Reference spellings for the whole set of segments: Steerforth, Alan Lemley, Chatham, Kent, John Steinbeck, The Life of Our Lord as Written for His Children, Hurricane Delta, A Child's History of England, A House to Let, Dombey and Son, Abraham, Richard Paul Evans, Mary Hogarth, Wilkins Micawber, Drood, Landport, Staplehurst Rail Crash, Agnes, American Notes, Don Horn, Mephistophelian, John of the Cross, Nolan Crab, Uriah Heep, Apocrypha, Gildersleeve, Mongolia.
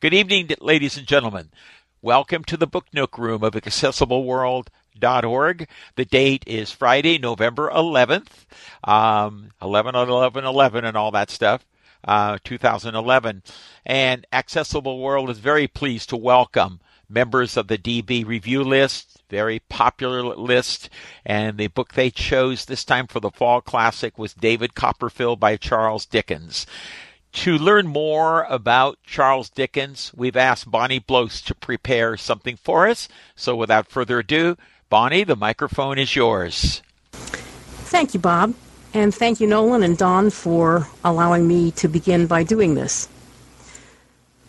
Good evening, ladies and gentlemen. Welcome to the Book Nook Room of AccessibleWorld.org. The date is Friday, November 11th, 11-11-11 and all that stuff, 2011. And Accessible World is very pleased to welcome members of the DB Review list, very popular list. And the book they chose this time for the fall classic was David Copperfield by Charles Dickens. To learn more about Charles Dickens, we've asked Bonnie Bloss to prepare something for us. So without further ado, Bonnie, the microphone is yours. Thank you, Bob. And thank you, Nolan and Don, for allowing me to begin by doing this.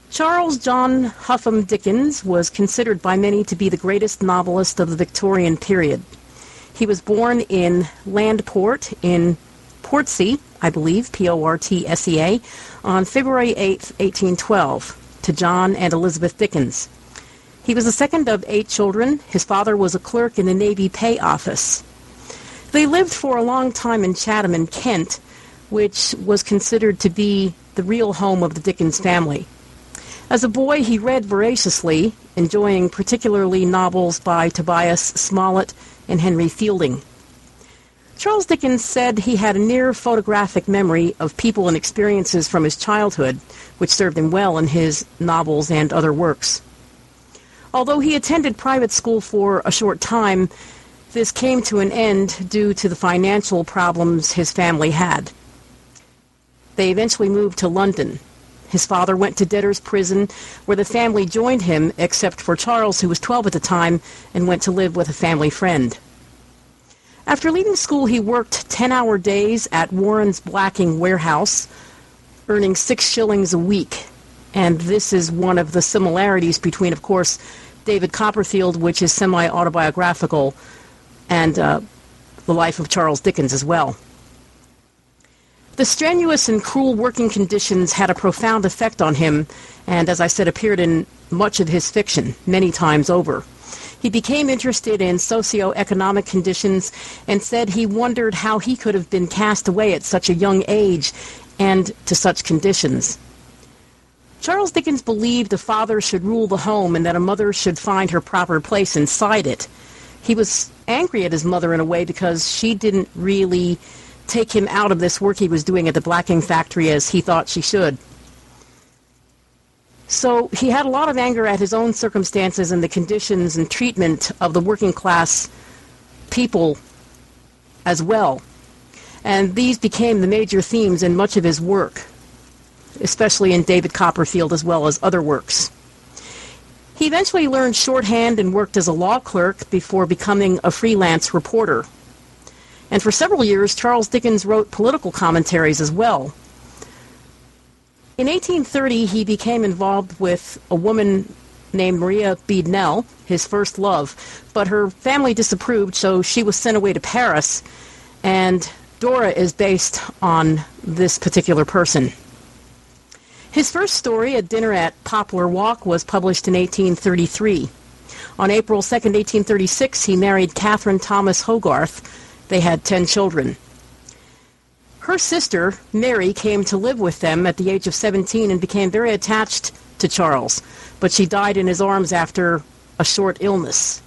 Charles John Huffam Dickens was considered by many to be the greatest novelist of the Victorian period. He was born in Landport in Portsea, I believe, Portsea, on February 8, 1812, to John and Elizabeth Dickens. He was the second of 8 children. His father was a clerk in the Navy Pay Office. They lived for a long time in Chatham in Kent, which was considered to be the real home of the Dickens family. As a boy, he read voraciously, enjoying particularly novels by Tobias Smollett and Henry Fielding. Charles Dickens said he had a near photographic memory of people and experiences from his childhood, which served him well in his novels and other works. Although he attended private school for a short time, this came to an end due to the financial problems his family had. They eventually moved to London. His father went to debtor's prison, where the family joined him, except for Charles, who was 12 at the time, and went to live with a family friend. After leaving school, he worked 10-hour days at Warren's blacking warehouse, earning 6 shillings a week. And this is one of the similarities between, of course, David Copperfield, which is semi-autobiographical, and the life of Charles Dickens as well. The strenuous and cruel working conditions had a profound effect on him, and, as I said, appeared in much of his fiction, many times over. He became interested in socioeconomic conditions and said he wondered how he could have been cast away at such a young age and to such conditions. Charles Dickens believed a father should rule the home and that a mother should find her proper place inside it. He was angry at his mother in a way because she didn't really take him out of this work he was doing at the blacking factory as he thought she should. So he had a lot of anger at his own circumstances and the conditions and treatment of the working class people as well. And these became the major themes in much of his work, especially in David Copperfield as well as other works. He eventually learned shorthand and worked as a law clerk before becoming a freelance reporter. And for several years, Charles Dickens wrote political commentaries as well. In 1830, he became involved with a woman named Maria Beadnell, his first love, but her family disapproved, so she was sent away to Paris, and Dora is based on this particular person. His first story, A Dinner at Poplar Walk, was published in 1833. On April 2, 1836, he married Catherine Thomas Hogarth. They had 10 children. Her sister, Mary, came to live with them at the age of 17 and became very attached to Charles, but she died in his arms after a short illness.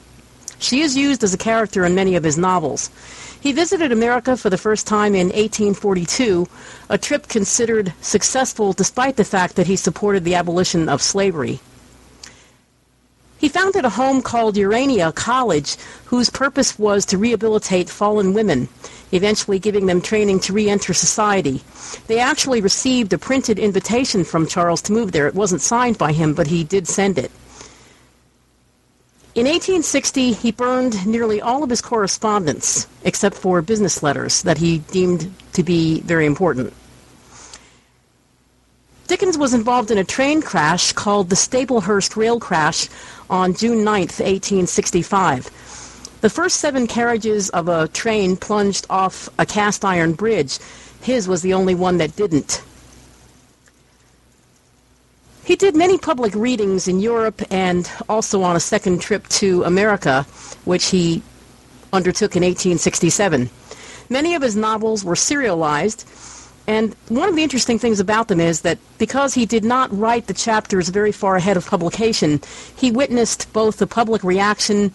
She is used as a character in many of his novels. He visited America for the first time in 1842, a trip considered successful despite the fact that he supported the abolition of slavery. He founded a home called Urania College, whose purpose was to rehabilitate fallen women, eventually giving them training to re-enter society. They actually received a printed invitation from Charles to move there. It wasn't signed by him, but he did send it. In 1860, he burned nearly all of his correspondence, except for business letters that he deemed to be very important. Dickens was involved in a train crash called the Staplehurst Rail Crash on June 9, 1865. The first 7 carriages of a train plunged off a cast-iron bridge. His was the only one that didn't. He did many public readings in Europe and also on a second trip to America, which he undertook in 1867. Many of his novels were serialized, And one of the interesting things about them is that because he did not write the chapters very far ahead of publication, he witnessed both the public reaction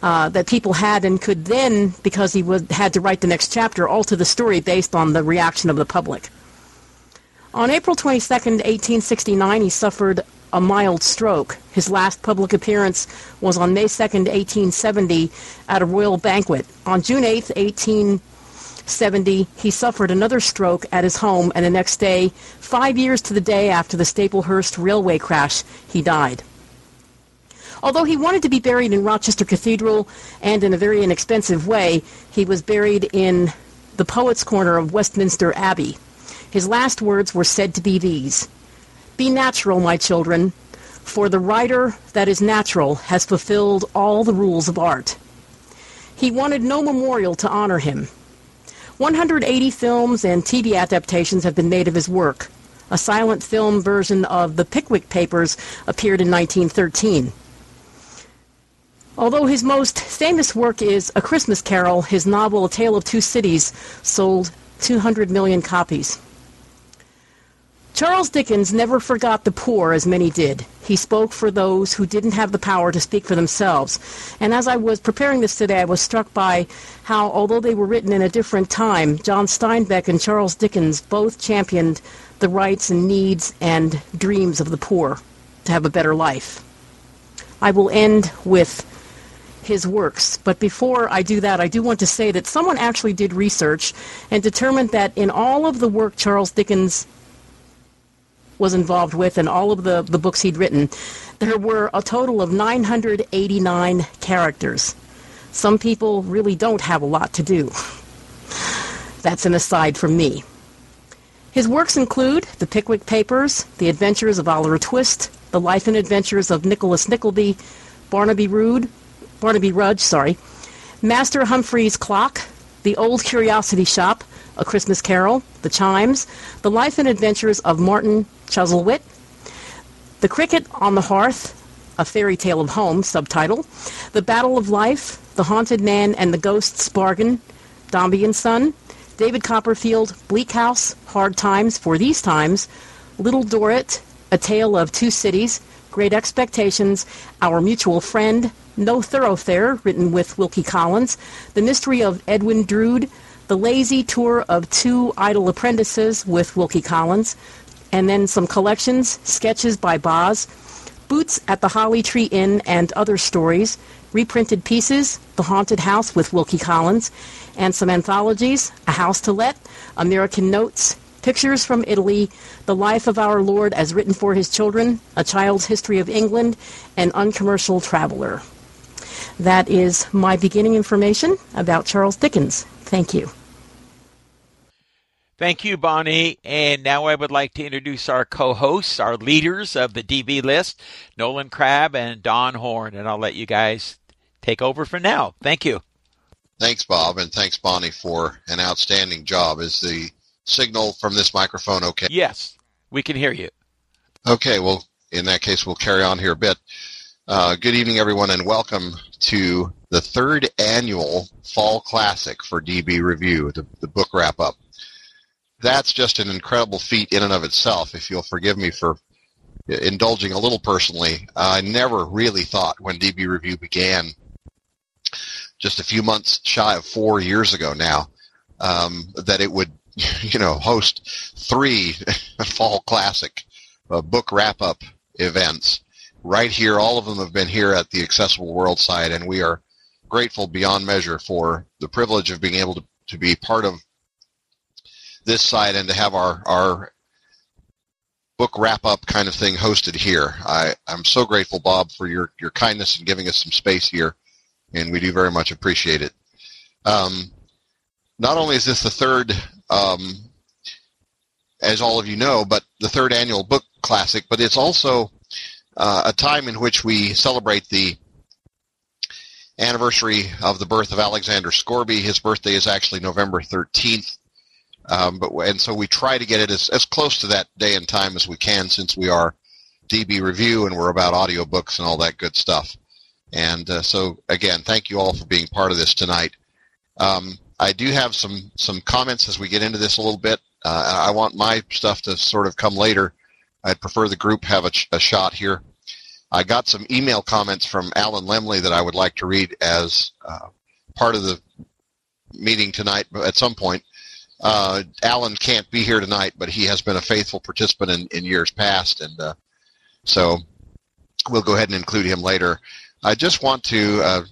that people had and could then, because he had to write the next chapter, alter the story based on the reaction of the public. On April 22, 1869, he suffered a mild stroke. His last public appearance was on May 2, 1870, at a royal banquet. On June 8, 1870, he suffered another stroke at his home, and the next day, 5 years to the day after the Staplehurst railway crash, he died. Although he wanted to be buried in Rochester Cathedral and in a very inexpensive way, he was buried in the Poets' Corner of Westminster Abbey. His last words were said to be these: "Be natural, my children, for the writer that is natural has fulfilled all the rules of art." He wanted no memorial to honor him. 180 films and TV adaptations have been made of his work. A silent film version of The Pickwick Papers appeared in 1913. Although his most famous work is A Christmas Carol, his novel A Tale of Two Cities sold 200 million copies. Charles Dickens never forgot the poor as many did. He spoke for those who didn't have the power to speak for themselves. And as I was preparing this today, I was struck by how, although they were written in a different time, John Steinbeck and Charles Dickens both championed the rights and needs and dreams of the poor to have a better life. I will end with his works, but before I do that, I do want to say that someone actually did research and determined that in all of the work Charles Dickens was involved with and all of the books he'd written, there were a total of 989 characters. Some people really don't have a lot to do. That's an aside from me. His works include The Pickwick Papers, The Adventures of Oliver Twist, The Life and Adventures of Nicholas Nickleby, Barnaby Rudge, Master Humphrey's Clock, The Old Curiosity Shop, A Christmas Carol, The Chimes, The Life and Adventures of Martin Chuzzlewit, The Cricket on the Hearth, A Fairy Tale of Home, subtitle, The Battle of Life, The Haunted Man and the Ghost's Bargain, Dombey and Son, David Copperfield, Bleak House, Hard Times for These Times, Little Dorrit, A Tale of Two Cities, Great Expectations, Our Mutual Friend, No Thoroughfare, written with Wilkie Collins, The Mystery of Edwin Drood, The Lazy Tour of Two Idle Apprentices with Wilkie Collins, and then some collections, Sketches by Boz, Boots at the Holly Tree Inn and Other Stories, reprinted pieces, The Haunted House with Wilkie Collins, and some anthologies, A House to Let, American Notes, Pictures from Italy, The Life of Our Lord as Written for His Children, A Child's History of England, and Uncommercial Traveler. That is my beginning information about Charles Dickens. Thank you. Thank you, Bonnie. And now I would like to introduce our co-hosts, our leaders of the DB list, Nolan Crab and Don Horn. And I'll let you guys take over for now. Thank you. Thanks, Bob. And thanks, Bonnie, for an outstanding job. Is the signal from this microphone okay? Yes, we can hear you. Okay. Well, in that case, we'll carry on here a bit. Good evening, everyone, and welcome to the third annual Fall Classic for DB Review, the book wrap-up. That's just an incredible feat in and of itself, if you'll forgive me for indulging a little personally. I never really thought when DB Review began, just a few months shy of 4 years ago now, that it would, host three Fall Classic book wrap-up events. Right here, all of them have been here at the Accessible World site, and we are grateful beyond measure for the privilege of being able to be part of this site and to have our book wrap-up kind of thing hosted here. I'm so grateful, Bob, for your kindness in giving us some space here, and we do very much appreciate it. Not only is this the third, as all of you know, but the third annual book classic, but it's also a time in which we celebrate the anniversary of the birth of Alexander Scorby. His birthday is actually November 13th, and so we try to get it as close to that day and time as we can, since we are DB Review and we're about audiobooks and all that good stuff. And so, again, thank you all for being part of this tonight. I do have some comments as we get into this a little bit. I want my stuff to sort of come later. I'd prefer the group have a shot here. I got some email comments from Alan Lemley that I would like to read as part of the meeting tonight at some point. Alan can't be here tonight, but he has been a faithful participant in years past, and so we'll go ahead and include him later. I just want to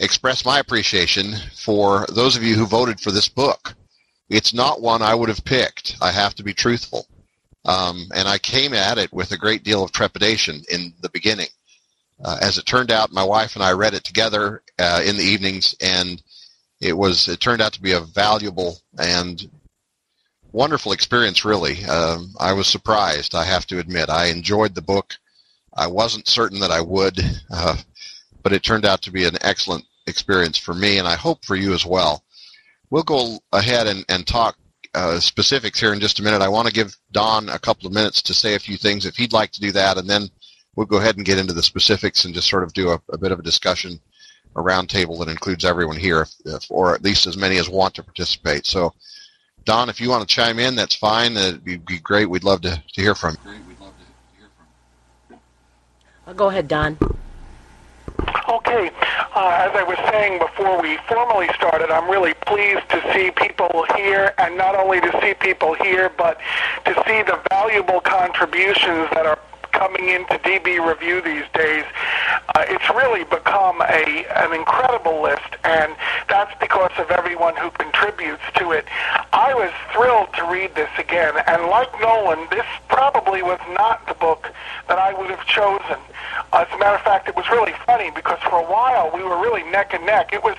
express my appreciation for those of you who voted for this book. It's not one I would have picked. I have to be truthful. And I came at it with a great deal of trepidation in the beginning. As it turned out, my wife and I read it together in the evenings, and it turned out to be a valuable and wonderful experience, really. I was surprised, I have to admit. I enjoyed the book. I wasn't certain that I would, but it turned out to be an excellent experience for me, and I hope for you as well. We'll go ahead and talk specifics here in just a minute. I want to give Don a couple of minutes to say a few things if he'd like to do that, and then we'll go ahead and get into the specifics and just sort of do a bit of a discussion, a round table that includes everyone here, or at least as many as want to participate. So, Don, if you want to chime in, that's fine. It'd be great. We'd love to hear from you. Go ahead, Don. Okay. As I was saying before we formally started, I'm really pleased to see people here, and not only to see people here, but to see the valuable contributions that are coming into DB Review these days. It's really become an incredible list, and that's because of everyone who contributes to it. I was thrilled to read this again, and like Nolan, this probably was not the book that I would have chosen. As a matter of fact, it was really funny because for a while we were really neck and neck. It was,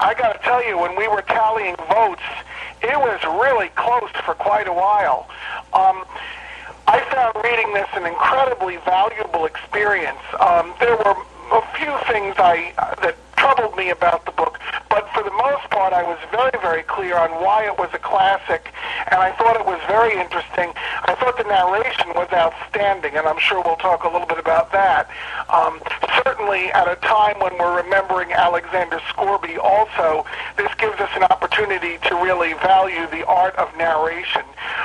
I got to tell you, when we were tallying votes, it was really close for quite a while. I found reading this an incredibly valuable experience. There were a few things that troubled me about the book, but for the most part I was very, very clear on why it was a classic, and I thought it was very interesting. I thought the narration was outstanding, and I'm sure we'll talk a little bit about that. Certainly at a time when we're remembering Alexander Scorby also, this gives us an opportunity to really value the art of narration.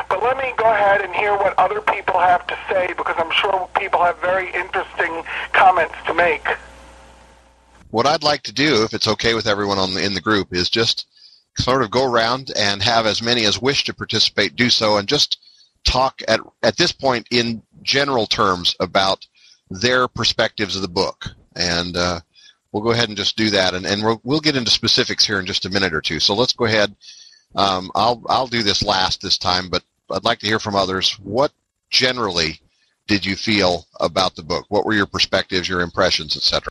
But let me go ahead and hear what other people have to say, because I'm sure people have very interesting comments to make. What I'd like to do, if it's okay with everyone in the group, is just sort of go around and have as many as wish to participate do so, and just talk at this point in general terms about their perspectives of the book. And we'll go ahead and just do that, and we'll get into specifics here in just a minute or two. So let's go ahead. I'll do this last this time, but I'd like to hear from others. What generally did you feel about the book? What were your perspectives, your impressions, etc.?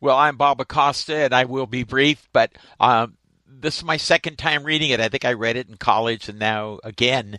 Well, I'm Bob Acosta, and I will be brief, but this is my second time reading it. I think I read it in college and now again.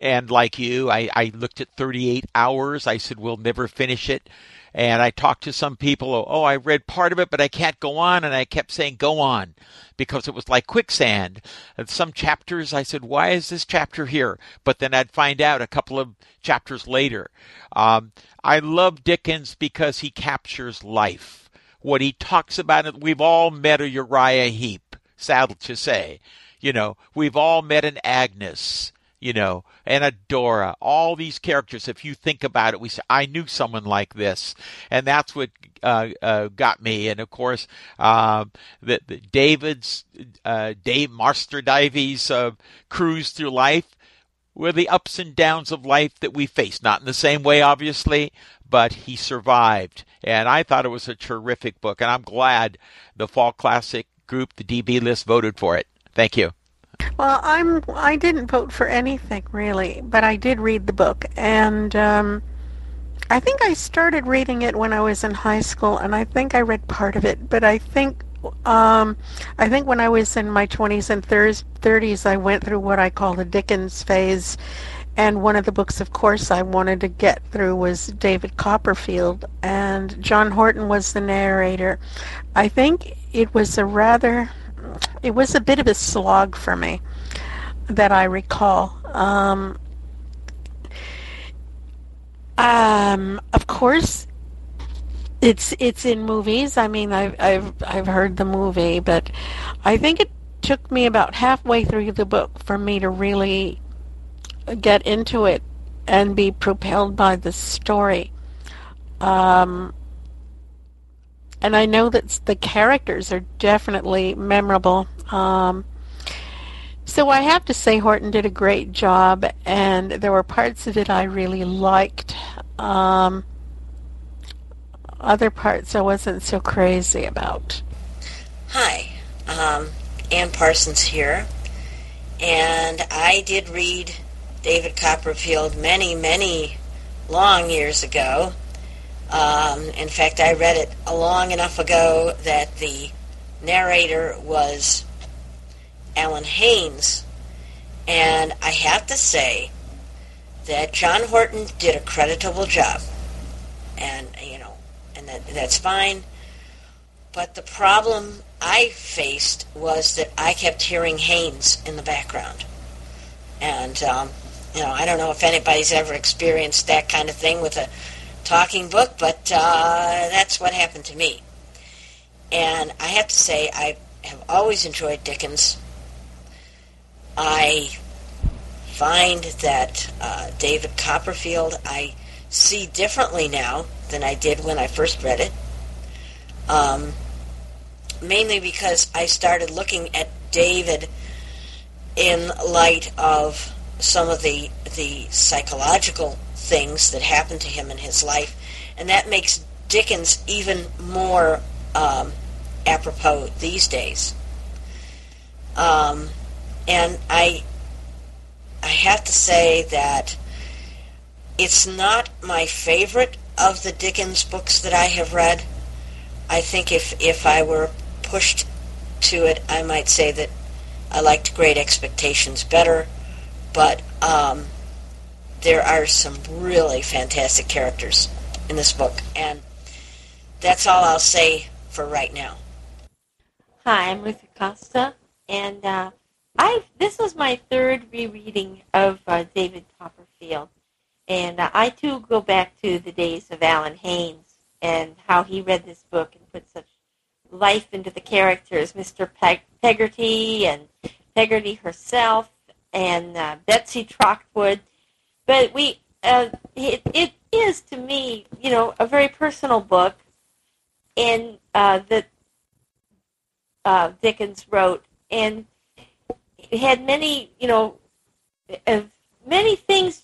And like you, I looked at 38 hours. I said, we'll never finish it. And I talked to some people, oh, I read part of it, but I can't go on. And I kept saying, go on, because it was like quicksand. And some chapters, I said, why is this chapter here? But then I'd find out a couple of chapters later. I love Dickens because he captures life. What he talks about, we've all met a Uriah Heep, sad to say. You know, we've all met an Agnes, you know, and a Dora, all these characters. If you think about it, we say, I knew someone like this. And that's what got me. And, of course, the Dave Master Divey's cruise through life were the ups and downs of life that we face. Not in the same way, obviously, but he survived. And I thought it was a terrific book. And I'm glad the Fall Classic group, the DB list, voted for it. Thank you. Well, I didn't vote for anything, really, but I did read the book, and I think I started reading it when I was in high school, and I think I read part of it, but I think when I was in my 20s and 30s, I went through what I call the Dickens phase, and one of the books, of course, I wanted to get through was David Copperfield, and John Horton was the narrator. I think it was it was a bit of a slog for me that I recall. Of course, it's in movies. I mean, I've heard the movie, but I think it took me about halfway through the book for me to really get into it and be propelled by the story. And I know that the characters are definitely memorable. So I have to say Horton did a great job, and there were parts of it I really liked. Other parts I wasn't so crazy about. Hi, Ann Parsons here, and I did read David Copperfield many, many long years ago. In fact, I read it long enough ago that the narrator was Alan Haynes, and I have to say that John Horton did a creditable job, and that's fine. But the problem I faced was that I kept hearing Haynes in the background, and I don't know if anybody's ever experienced that kind of thing with a talking book, but that's what happened to me. And I have to say, I have always enjoyed Dickens. I find that David Copperfield I see differently now than I did when I first read it, mainly because I started looking at David in light of some of the psychological things that happened to him in his life, and that makes Dickens even more apropos these days. And I have to say that it's not my favorite of the Dickens books that I have read. I think if I were pushed to it, I might say that I liked Great Expectations better, but there are some really fantastic characters in this book, and that's all I'll say for right now. Hi, I'm Ruth Acosta, and this was my third rereading of David Copperfield, and I too go back to the days of Alan Haynes and how he read this book and put such life into the characters, Mr. Peggotty and Peggotty herself, and Betsy Trotwood. But it is, to me, a very personal book, and that Dickens wrote, and it had many, many things,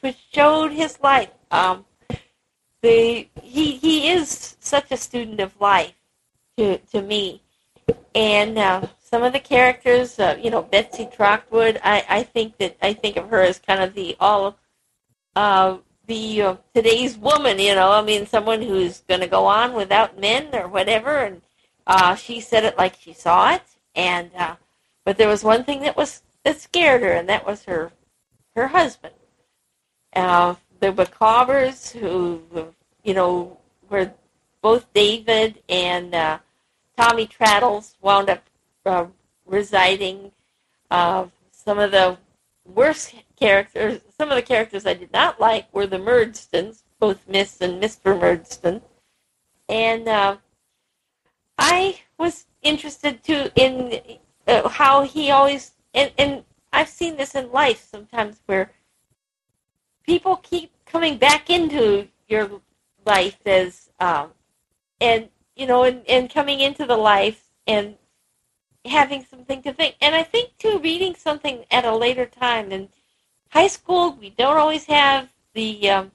which showed his life. He is such a student of life to me, and some of the characters, Betsy Trotwood. I think of her as kind of the all. Today's woman, someone who's going to go on without men or whatever, and she said it like she saw it, and but there was one thing that scared her, and that was her husband. The Micawbers, who were both David and Tommy Traddles wound up residing. Some of the worst characters. Some of the characters I did not like were the Murdstones, both Miss and Mr. Murdstone. And I was interested, too, in how he always, and I've seen this in life sometimes where people keep coming back into your life as, and coming into the life and having something to think. And I think, too, reading something at a later time, and high school, we don't always have the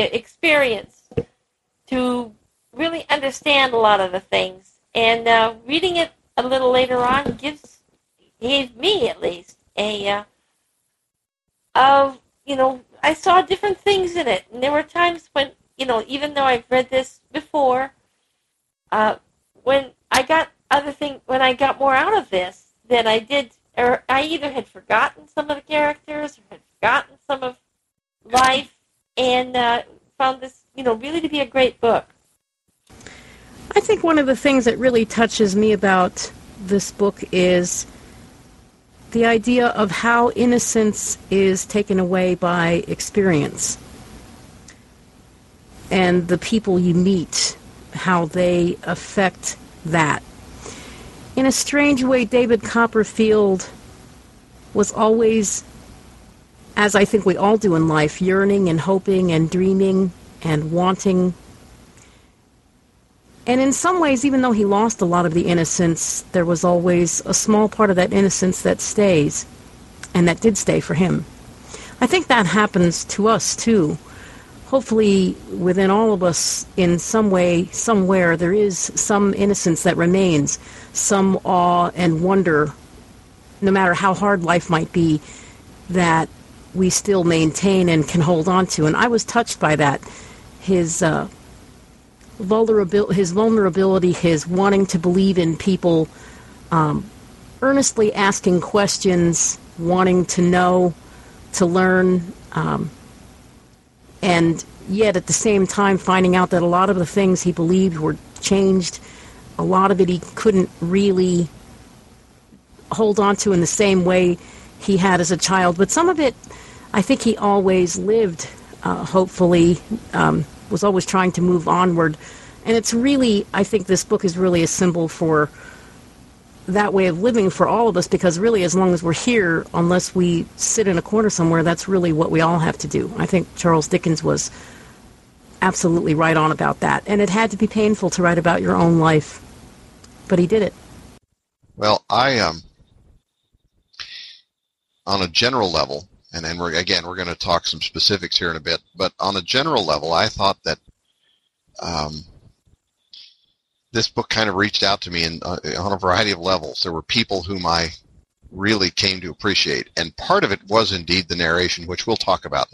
experience to really understand a lot of the things. And reading it a little later on gave me, at least, I saw different things in it. And there were times when, even though I've read this before, when I got more out of this than I did. Or I either had forgotten some of the characters, or had forgotten some of life, and found this, really to be a great book. I think one of the things that really touches me about this book is the idea of how innocence is taken away by experience, and the people you meet, how they affect that. In a strange way, David Copperfield was always, as I think we all do in life, yearning and hoping and dreaming and wanting. And in some ways, even though he lost a lot of the innocence, there was always a small part of that innocence that stays, and that did stay for him. I think that happens to us, too. Hopefully, within all of us, in some way, somewhere, there is some innocence that remains, some awe and wonder, no matter how hard life might be, that we still maintain and can hold on to. And I was touched by that. His vulnerability, his wanting to believe in people, earnestly asking questions, wanting to know, to learn, and yet at the same time finding out that a lot of the things he believed were changed, a lot of it he couldn't really hold on to in the same way he had as a child. But some of it, I think he always lived, hopefully, was always trying to move onward. And it's really, I think this book is really a symbol for that way of living for all of us, because really, as long as we're here, unless we sit in a corner somewhere, that's really what we all have to do. I think Charles Dickens was absolutely right on about that. And it had to be painful to write about your own life, but he did it. Well, I, on a general level, and then we're going to talk some specifics here in a bit, but on a general level, I thought that this book kind of reached out to me on a variety of levels. There were people whom I really came to appreciate, and part of it was indeed the narration, which we'll talk about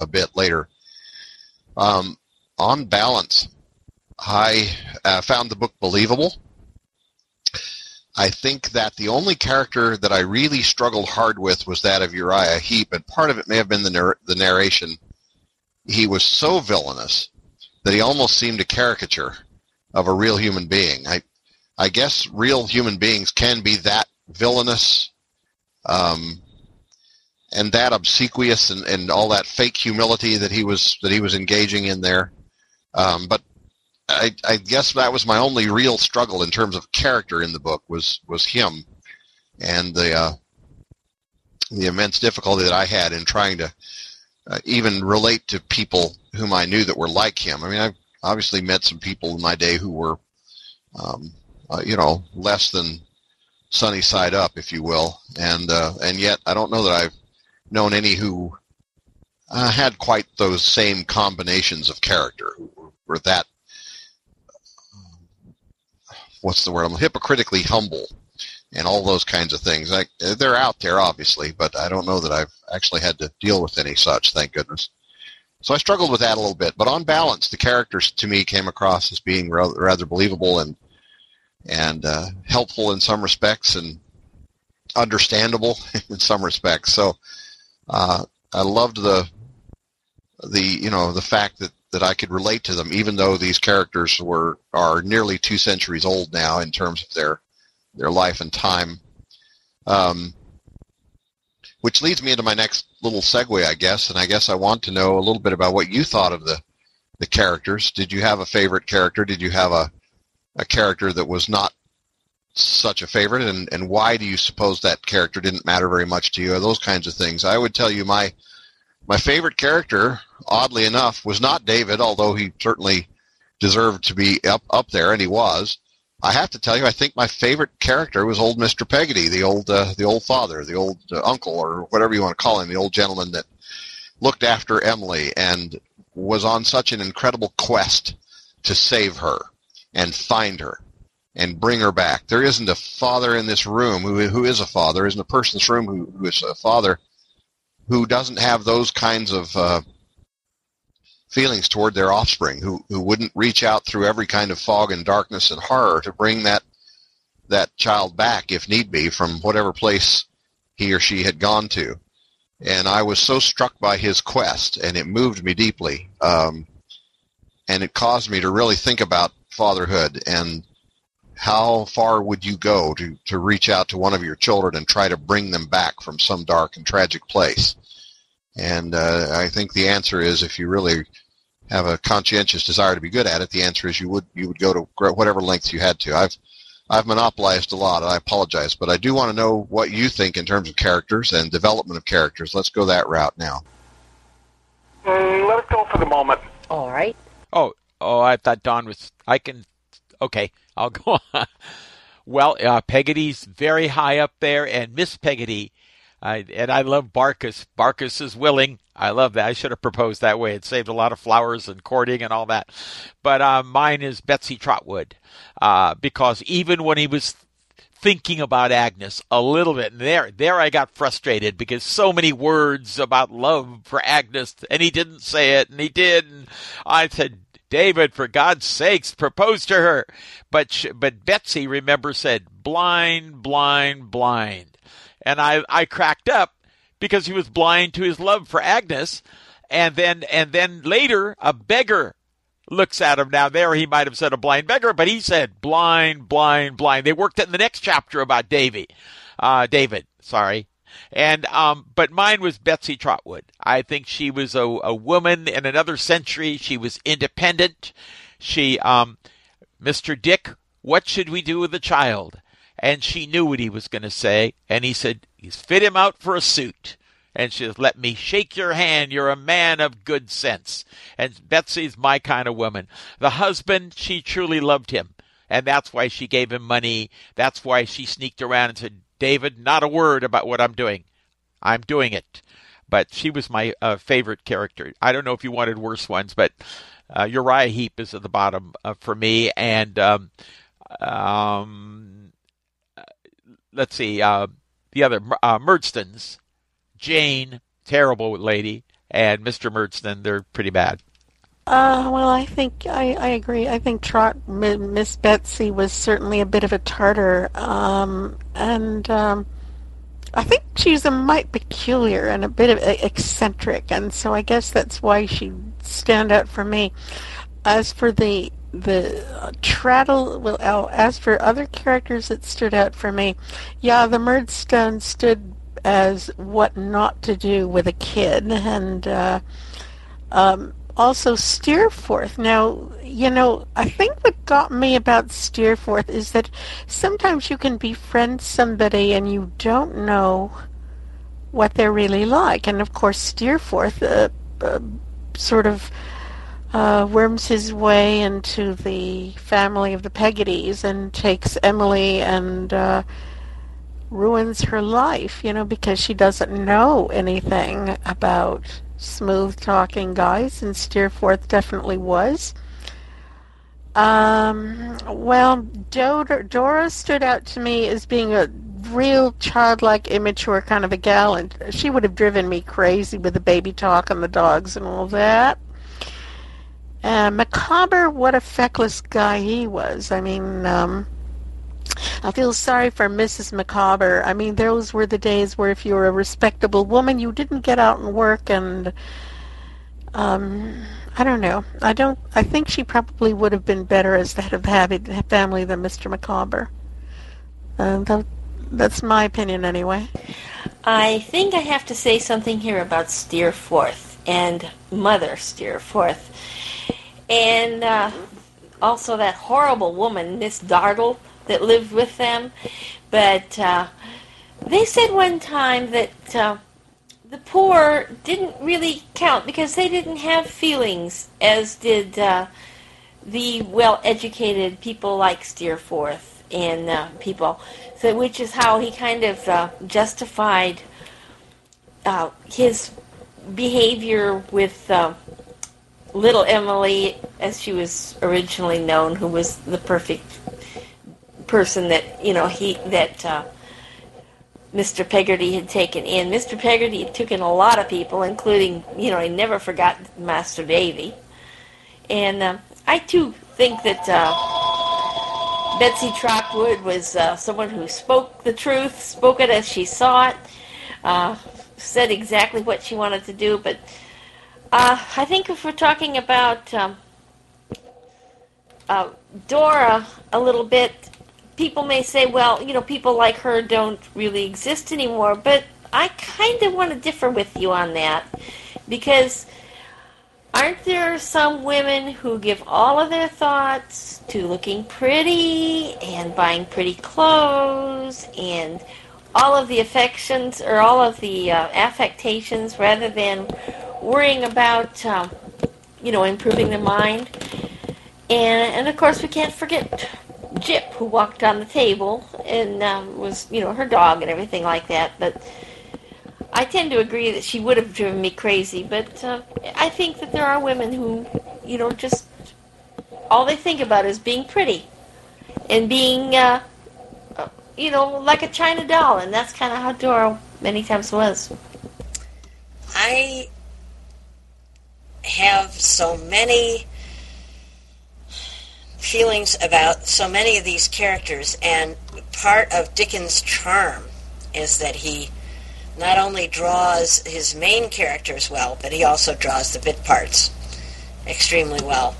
a bit later. On balance, I found the book believable. I think that the only character that I really struggled hard with was that of Uriah Heep, and part of it may have been the narration. He was so villainous that he almost seemed a caricature of a real human being. I guess real human beings can be that villainous and that obsequious and all that fake humility that he was engaging in there. But I guess that was my only real struggle in terms of character in the book was him, and the immense difficulty that I had in trying to even relate to people whom I knew that were like him. I mean, I've obviously met some people in my day who were, less than sunny side up, if you will, and yet I don't know that I've known any who had quite those same combinations of character, who were that. What's the word? I'm hypocritically humble and all those kinds of things. They're out there, obviously, but I don't know that I've actually had to deal with any such, thank goodness. So I struggled with that a little bit. But on balance, the characters to me came across as being rather believable and helpful in some respects and understandable in some respects. So I loved the fact that I could relate to them, even though these characters are nearly 2 centuries old now in terms of their life and time. Which leads me into my next little segue, I guess, and I guess I want to know a little bit about what you thought of the characters. Did you have a favorite character? Did you have a character that was not such a favorite? And why do you suppose that character didn't matter very much to you? Or those kinds of things. I would tell you my favorite character, oddly enough, was not David, although he certainly deserved to be up there, and he was. I have to tell you, I think my favorite character was old Mr. Peggotty, the old father, the old uncle, or whatever you want to call him, the old gentleman that looked after Emily and was on such an incredible quest to save her and find her and bring her back. There isn't a father in this room who is a father, isn't a person in this room who is a father who doesn't have those kinds of feelings toward their offspring, who wouldn't reach out through every kind of fog and darkness and horror to bring that child back, if need be, from whatever place he or she had gone to. And I was so struck by his quest, and it moved me deeply. And it caused me to really think about fatherhood and how far would you go to reach out to one of your children and try to bring them back from some dark and tragic place? And I think the answer is, if you really have a conscientious desire to be good at it, the answer is you would go to whatever lengths you had to. I've I've monopolized a lot, and I apologize, but I do want to know what you think in terms of characters and development of characters. Let's go that route now. Let it go for the moment. All right. Oh, I thought Don was... Okay, I'll go on. Well, Peggotty's very high up there, and Miss Peggotty, and I love Barkis. Barkis is willing. I love that. I should have proposed that way. It saved a lot of flowers and courting and all that. But mine is Betsy Trotwood, because even when he was thinking about Agnes a little bit, and there I got frustrated because so many words about love for Agnes, and he didn't say it, and he did, and I said, David, for God's sakes, propose to her. But Betsy, remember, said, blind, blind, blind. And I cracked up because he was blind to his love for Agnes. And then later, a beggar looks at him. Now, there he might have said a blind beggar, but he said, blind, blind, blind. They worked it in the next chapter about David, sorry. And but mine was Betsy Trotwood. I think she was a woman in another century. She was independent. She, Mr. Dick, what should we do with the child? And she knew what he was going to say. And he said, he's fit him out for a suit. And she said, let me shake your hand. You're a man of good sense. And Betsy's my kind of woman. The husband, she truly loved him. And that's why she gave him money. That's why she sneaked around and said, David, not a word about what I'm doing. I'm doing it. But she was my favorite character. I don't know if you wanted worse ones, but Uriah Heep is at the bottom for me. And let's see, the other, Murdstone's, Jane, terrible lady, and Mr. Murdstone, they're pretty bad. Well, I think I agree. I think Miss Betsy was certainly a bit of a tartar, and I think she's a mite peculiar and a bit of eccentric, and so I guess that's why she stand out for me. As for the Traddle, well, as for other characters that stood out for me, yeah, the Murdstone stood as what not to do with a kid, and also Steerforth. Now, you know, I think what got me about Steerforth is that sometimes you can befriend somebody and you don't know what they're really like. And of course, Steerforth sort of worms his way into the family of the Peggottys and takes Emily and ruins her life, you know, because she doesn't know anything about smooth-talking guys, and Steerforth definitely was. Well, Dora stood out to me as being a real childlike, immature kind of a gal, and she would have driven me crazy with the baby talk and the dogs and all that. Micawber, what a feckless guy he was. I mean, I feel sorry for Mrs. Micawber. I mean, those were the days where if you were a respectable woman, you didn't get out and work, and I don't know. I think she probably would have been better as the head of the family than Mr. Micawber. That's my opinion, anyway. I think I have to say something here about Steerforth and Mother Steerforth, and also that horrible woman, Miss Dartle, that lived with them. But they said one time that the poor didn't really count because they didn't have feelings, as did the well-educated people like Steerforth and people, so, which is how he kind of justified his behavior with little Emily, as she was originally known, who was the perfect person that, you know, Mr. Peggotty had taken in. Mr. Peggotty had taken a lot of people, including, you know, he never forgot Master Davy. And I, too, think that Betsy Trotwood was someone who spoke the truth, spoke it as she saw it, said exactly what she wanted to do. But I think if we're talking about Dora a little bit, people may say, well, you know, people like her don't really exist anymore, but I kind of want to differ with you on that, because Aren't there some women who give all of their thoughts to looking pretty and buying pretty clothes and all of the affections or all of the affectations rather than worrying about, improving their mind? And of course, we can't forget Jip, who walked on the table and was, her dog and everything like that. But I tend to agree that she would have driven me crazy, but I think that there are women who, just all they think about is being pretty and being, like a China doll, and that's kind of how Dora many times was. I have so many feelings about so many of these characters, and part of Dickens' charm is that he not only draws his main characters well, but he also draws the bit parts extremely well.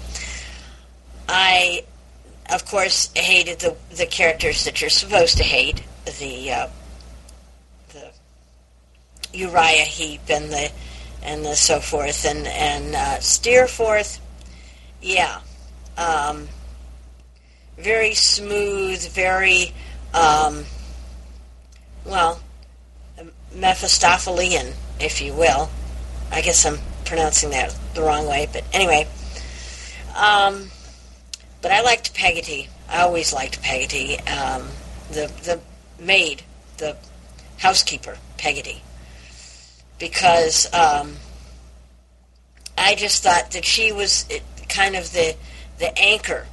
I, of course, hated the characters that you're supposed to hate, the Uriah Heep and the so forth, and Steerforth. Yeah, very smooth, very Mephistophelian, if you will. I guess I'm pronouncing that the wrong way, but anyway. But I liked Peggotty. I always liked Peggotty. The maid, the housekeeper, Peggotty. Because I just thought that she was kind of the anchor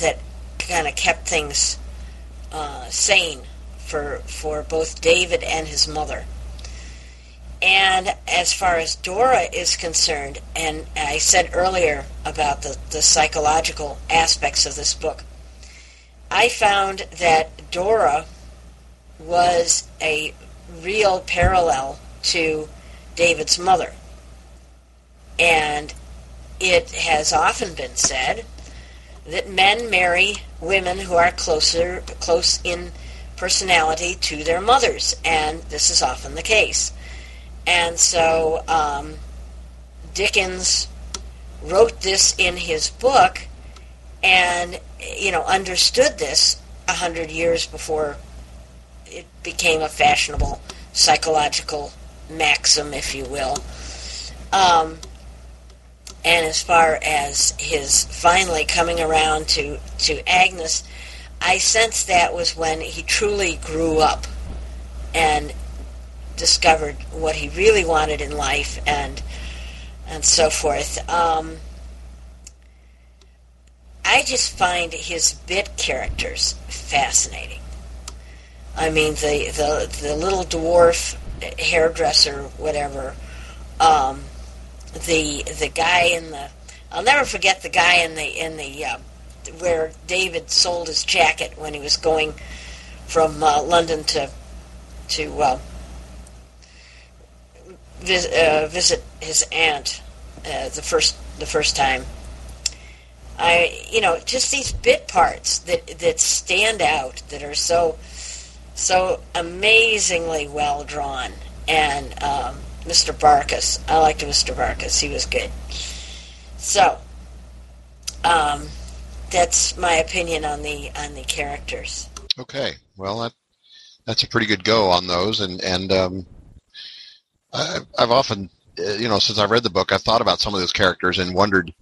that kind of kept things sane for both David and his mother. And as far as Dora is concerned, and I said earlier about the psychological aspects of this book, I found that Dora was a real parallel to David's mother. And it has often been said that men marry women who are close in personality to their mothers, and this is often the case. And so Dickens wrote this in his book and, understood this 100 years before it became a fashionable psychological maxim, if you will. And as far as his finally coming around to Agnes, I sense that was when he truly grew up and discovered what he really wanted in life and so forth. I just find his bit characters fascinating. I mean, the little dwarf hairdresser, whatever. The guy in the, I'll never forget the guy in the where David sold his jacket when he was going from London to visit his aunt the first time. I just these bit parts that stand out, that are so amazingly well drawn. And Mr. Barkis, I liked Mr. Barkis. He was good. So that's my opinion on the characters. Okay, well that's a pretty good go on those, and I've often, since I've read the book, I've thought about some of those characters and wondered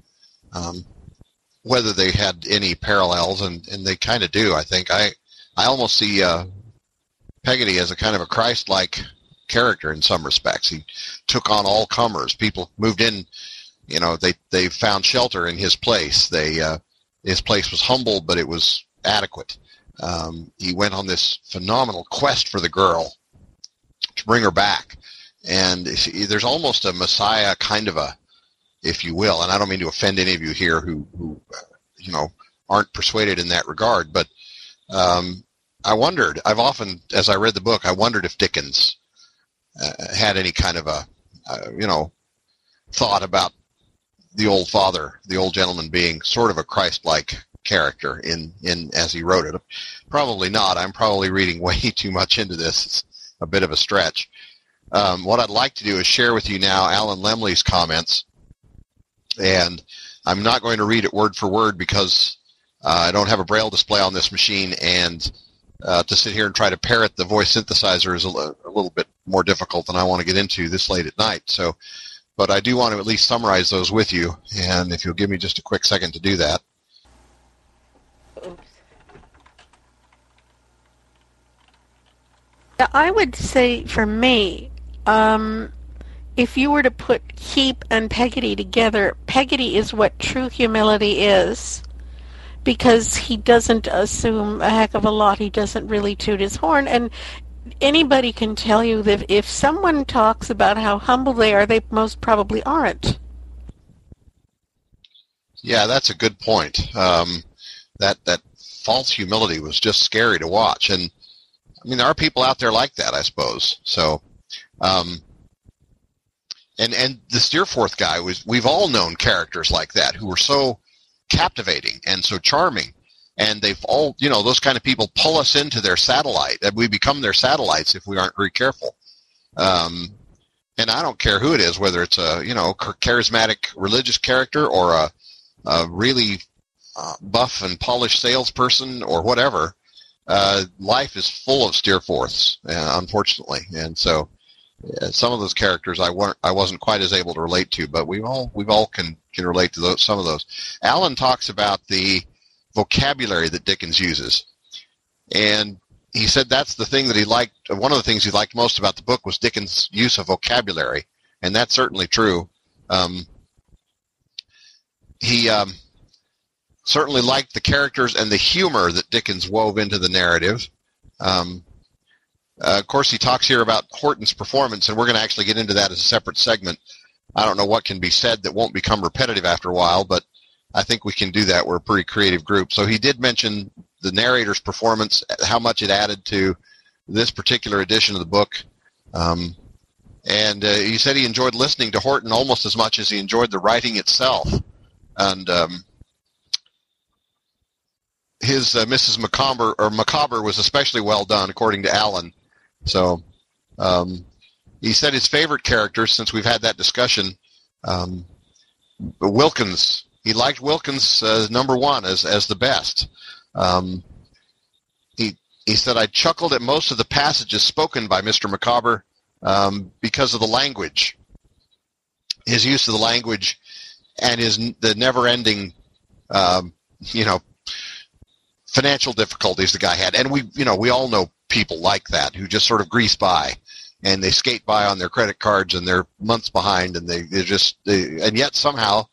whether they had any parallels, and they kind of do. I think I almost see Peggotty as a kind of a Christ-like character in some respects. He took on all comers. People moved in, they found shelter in his place. His place was humble, but it was adequate. He went on this phenomenal quest for the girl to bring her back. And there's almost a messiah kind of a, if you will, and I don't mean to offend any of you here who aren't persuaded in that regard, but as I read the book, I wondered if Dickens had any kind of a, thought about the old father, the old gentleman being sort of a Christ-like character in as he wrote it. Probably not. I'm probably reading way too much into this. It's a bit of a stretch. What I'd like to do is share with you now Alan Lemley's comments And I'm not going to read it word for word because I don't have a braille display on this machine, and to sit here and try to parrot the voice synthesizer is a little bit more difficult than I want to get into this late at night. So, but I do want to at least summarize those with you, and if you'll give me just a quick second to do that. Oops. I would say for me, if you were to put Heep and Peggotty together, Peggotty is what true humility is, because he doesn't assume a heck of a lot. He doesn't really toot his horn, and anybody can tell you that if someone talks about how humble they are, they most probably aren't. Yeah, that's a good point. That false humility was just scary to watch, and I mean, there are people out there like that, I suppose. So, and the Steerforth guy we've all known characters like that who were so captivating and so charming, and they've all, you know, those kind of people pull us into their satellite, and we become their satellites if we aren't very careful. And I don't care who it is, whether it's a, you know, charismatic religious character or a really buff and polished salesperson or whatever. Life is full of Steerforths, unfortunately, and so some of those characters I wasn't quite as able to relate to, but we all can relate to those, some of those. Alan talks about the vocabulary that Dickens uses, and he said that's the thing that he liked. One of the things he liked most about the book was Dickens' use of vocabulary, and that's certainly true. He certainly liked the characters and the humor that Dickens wove into the narrative. Of course, he talks here about Horton's performance, and we're going to actually get into that as a separate segment. I don't know what can be said that won't become repetitive after a while, but I think we can do that. We're a pretty creative group. So he did mention the narrator's performance, how much it added to this particular edition of the book. And he said he enjoyed listening to Horton almost as much as he enjoyed the writing itself. And his Mrs. Micawber was especially well done, according to Alan. So he said his favorite character, since we've had that discussion, Wilkins. He liked Wilkins number one as the best. He said, I chuckled at most of the passages spoken by Mr. Micawber because of the language, his use of the language, and the never-ending, financial difficulties the guy had. And we all know people like that who just sort of grease by, and they skate by on their credit cards, and they're months behind, and and yet somehow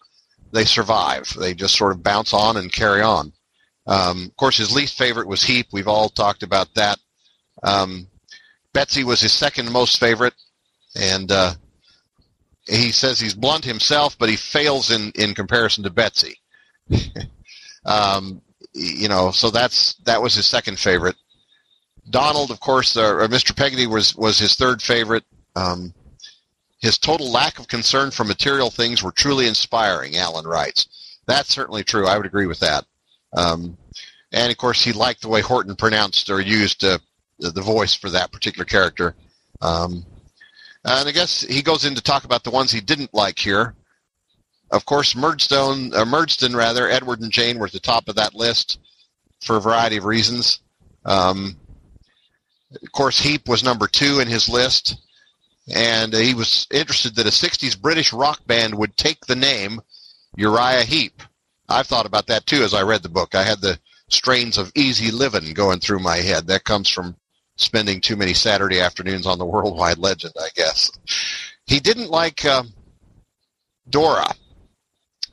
they survive. They just sort of bounce on and carry on. Of course, his least favorite was Heep. We've all talked about that. Betsy was his second most favorite, and he says he's blunt himself, but he fails in comparison to Betsy. So that was his second favorite. Donald, of course, or Mr. Peggotty was his third favorite. His total lack of concern for material things were truly inspiring, Alan writes. That's certainly true. I would agree with that. And, of course, he liked the way Horton pronounced or used the voice for that particular character. And I guess he goes in to talk about the ones he didn't like here. Of course, Murdstone, Edward and Jane were at the top of that list for a variety of reasons. Of course, Heep was number two in his list, and he was interested that a 60s British rock band would take the name Uriah Heep. I've thought about that, too, as I read the book. I had the strains of easy living going through my head. That comes from spending too many Saturday afternoons on the worldwide legend, I guess. He didn't like Dora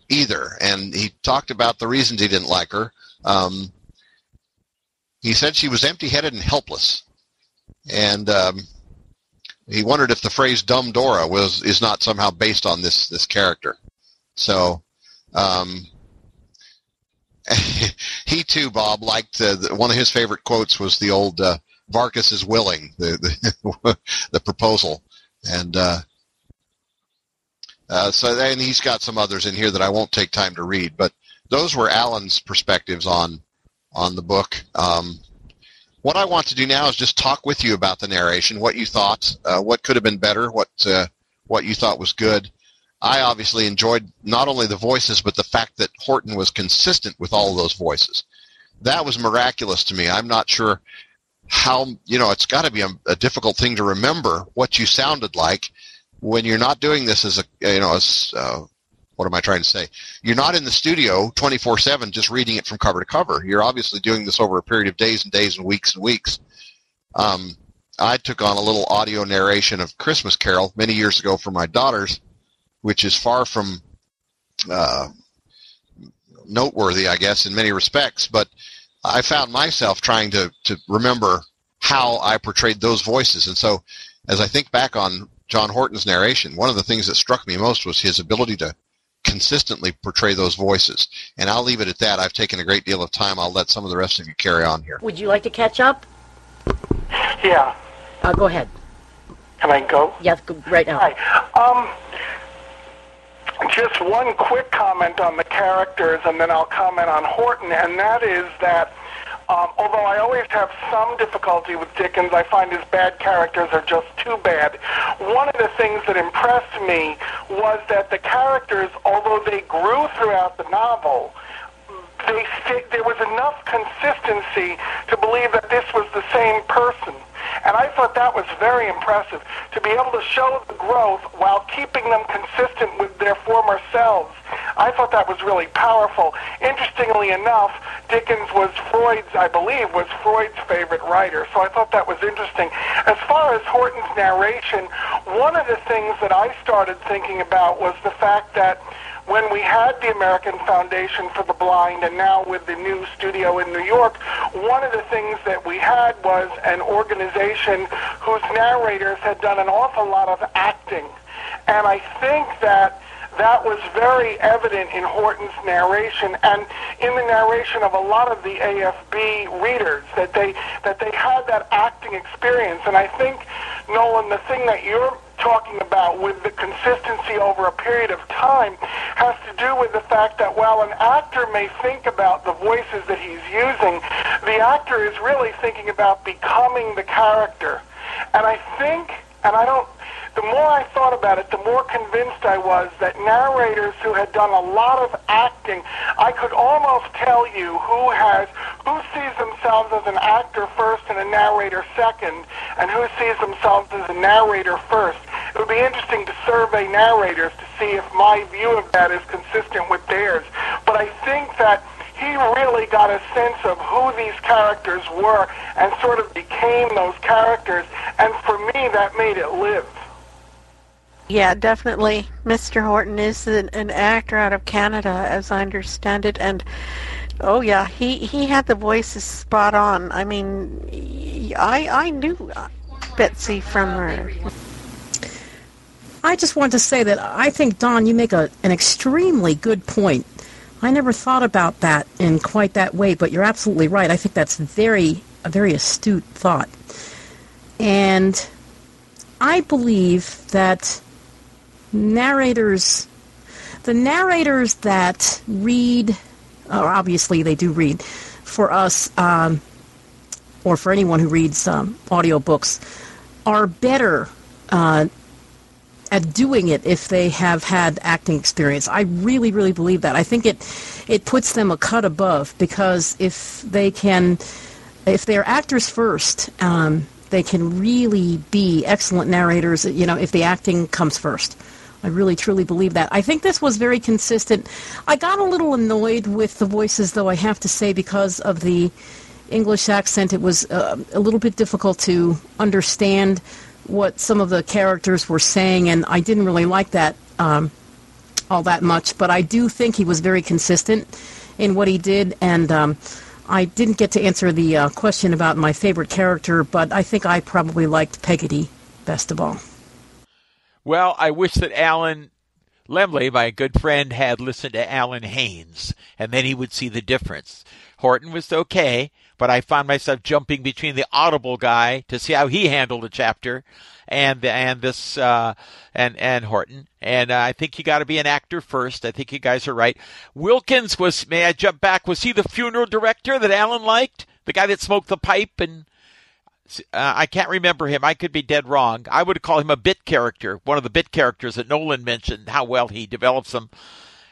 either, and he talked about the reasons he didn't like her. He said she was empty-headed and helpless, and he wondered if the phrase "dumb Dora" is not somehow based on this character. So he too, Bob, liked one of his favorite quotes was the old "Barkis is willing," the the proposal, and. And he's got some others in here that I won't take time to read, but those were Alan's perspectives on the book. What I want to do now is just talk with you about the narration, what you thought, what could have been better, what you thought was good. I obviously enjoyed not only the voices, but the fact that Horton was consistent with all of those voices. That was miraculous to me. I'm not sure how, you know, it's got to be a difficult thing to remember what you sounded like when you're not doing this as a, you know, as, what am I trying to say? You're not in the studio 24/7 just reading it from cover to cover. You're obviously doing this over a period of days and days and weeks and weeks. I took on a little audio narration of Christmas Carol many years ago for my daughters, which is far from noteworthy, I guess, in many respects. But I found myself trying to remember how I portrayed those voices. And so as I think back on John Horton's narration, one of the things that struck me most was his ability to consistently portray those voices. And I'll leave it at that. I've taken a great deal of time. I'll let some of the rest of you carry on here. Would you like to catch up? Yeah. Go ahead. Can I go? Yes, right now. Just one quick comment on the characters, and then I'll comment on Horton, and that is that although I always have some difficulty with Dickens, I find his bad characters are just too bad. One of the things that impressed me was that the characters, although they grew throughout the novel, there was enough consistency to believe that this was the same person. And I thought that was very impressive, to be able to show the growth while keeping them consistent with their former selves. I thought that was really powerful. Interestingly enough, Dickens was Freud's, I believe, was Freud's favorite writer, so I thought that was interesting. As far as Horton's narration, one of the things that I started thinking about was the fact that when we had the American Foundation for the Blind, and now with the new studio in New York, one of the things that we had was an organization whose narrators had done an awful lot of acting. And I think that that was very evident in Horton's narration and in the narration of a lot of the AFB readers, that they had that acting experience. And I think, Nolan, the thing that you're talking about with the consistency over a period of time has to do with the fact that while an actor may think about the voices that he's using, the actor is really thinking about becoming the character. And I think, the more I thought about it, the more convinced I was that narrators who had done a lot of acting, I could almost tell you who sees themselves as an actor first and a narrator second, and who sees themselves as a narrator first. It would be interesting to survey narrators to see if my view of that is consistent with theirs. But I think that he really got a sense of who these characters were and sort of became those characters, and for me that made it live. Yeah, definitely. Mr. Horton is an actor out of Canada, as I understand it, and oh yeah, he had the voices spot on. I mean, I knew Betsy from her. I just want to say that I think, Don, you make an extremely good point. I never thought about that in quite that way, but you're absolutely right. I think that's a very astute thought. And I believe that the narrators that read, or obviously they do read, for us, or for anyone who reads audiobooks, are better at doing it if they have had acting experience. I really, really believe that. I think it puts them a cut above, because if they're actors first, they can really be excellent narrators, you know, if the acting comes first. I really, truly believe that. I think this was very consistent. I got a little annoyed with the voices, though, I have to say, because of the English accent. It was a little bit difficult to understand what some of the characters were saying, and I didn't really like that all that much, but I do think he was very consistent in what he did, and I didn't get to answer the question about my favorite character, but I think I probably liked Peggotty best of all. Well, I wish that Alan Lemley, my good friend, had listened to Alan Haynes, and then he would see the difference. Horton was okay, but I found myself jumping between the Audible guy to see how he handled a chapter and Horton. And I think you got to be an actor first. I think you guys are right. Wilkins was, may I jump back, was he the funeral director that Alan liked? The guy that smoked the pipe and I can't remember him. I could be dead wrong. I would call him a bit character, one of the bit characters that Nolan mentioned, how well he develops them.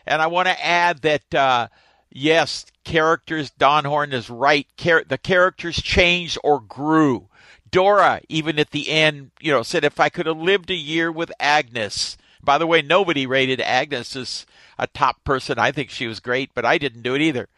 And I want to add that, yes, characters, Don Horn is right. The characters changed or grew. Dora, even at the end, said, if I could have lived a year with Agnes. By the way, nobody rated Agnes as a top person. I think she was great, but I didn't do it either.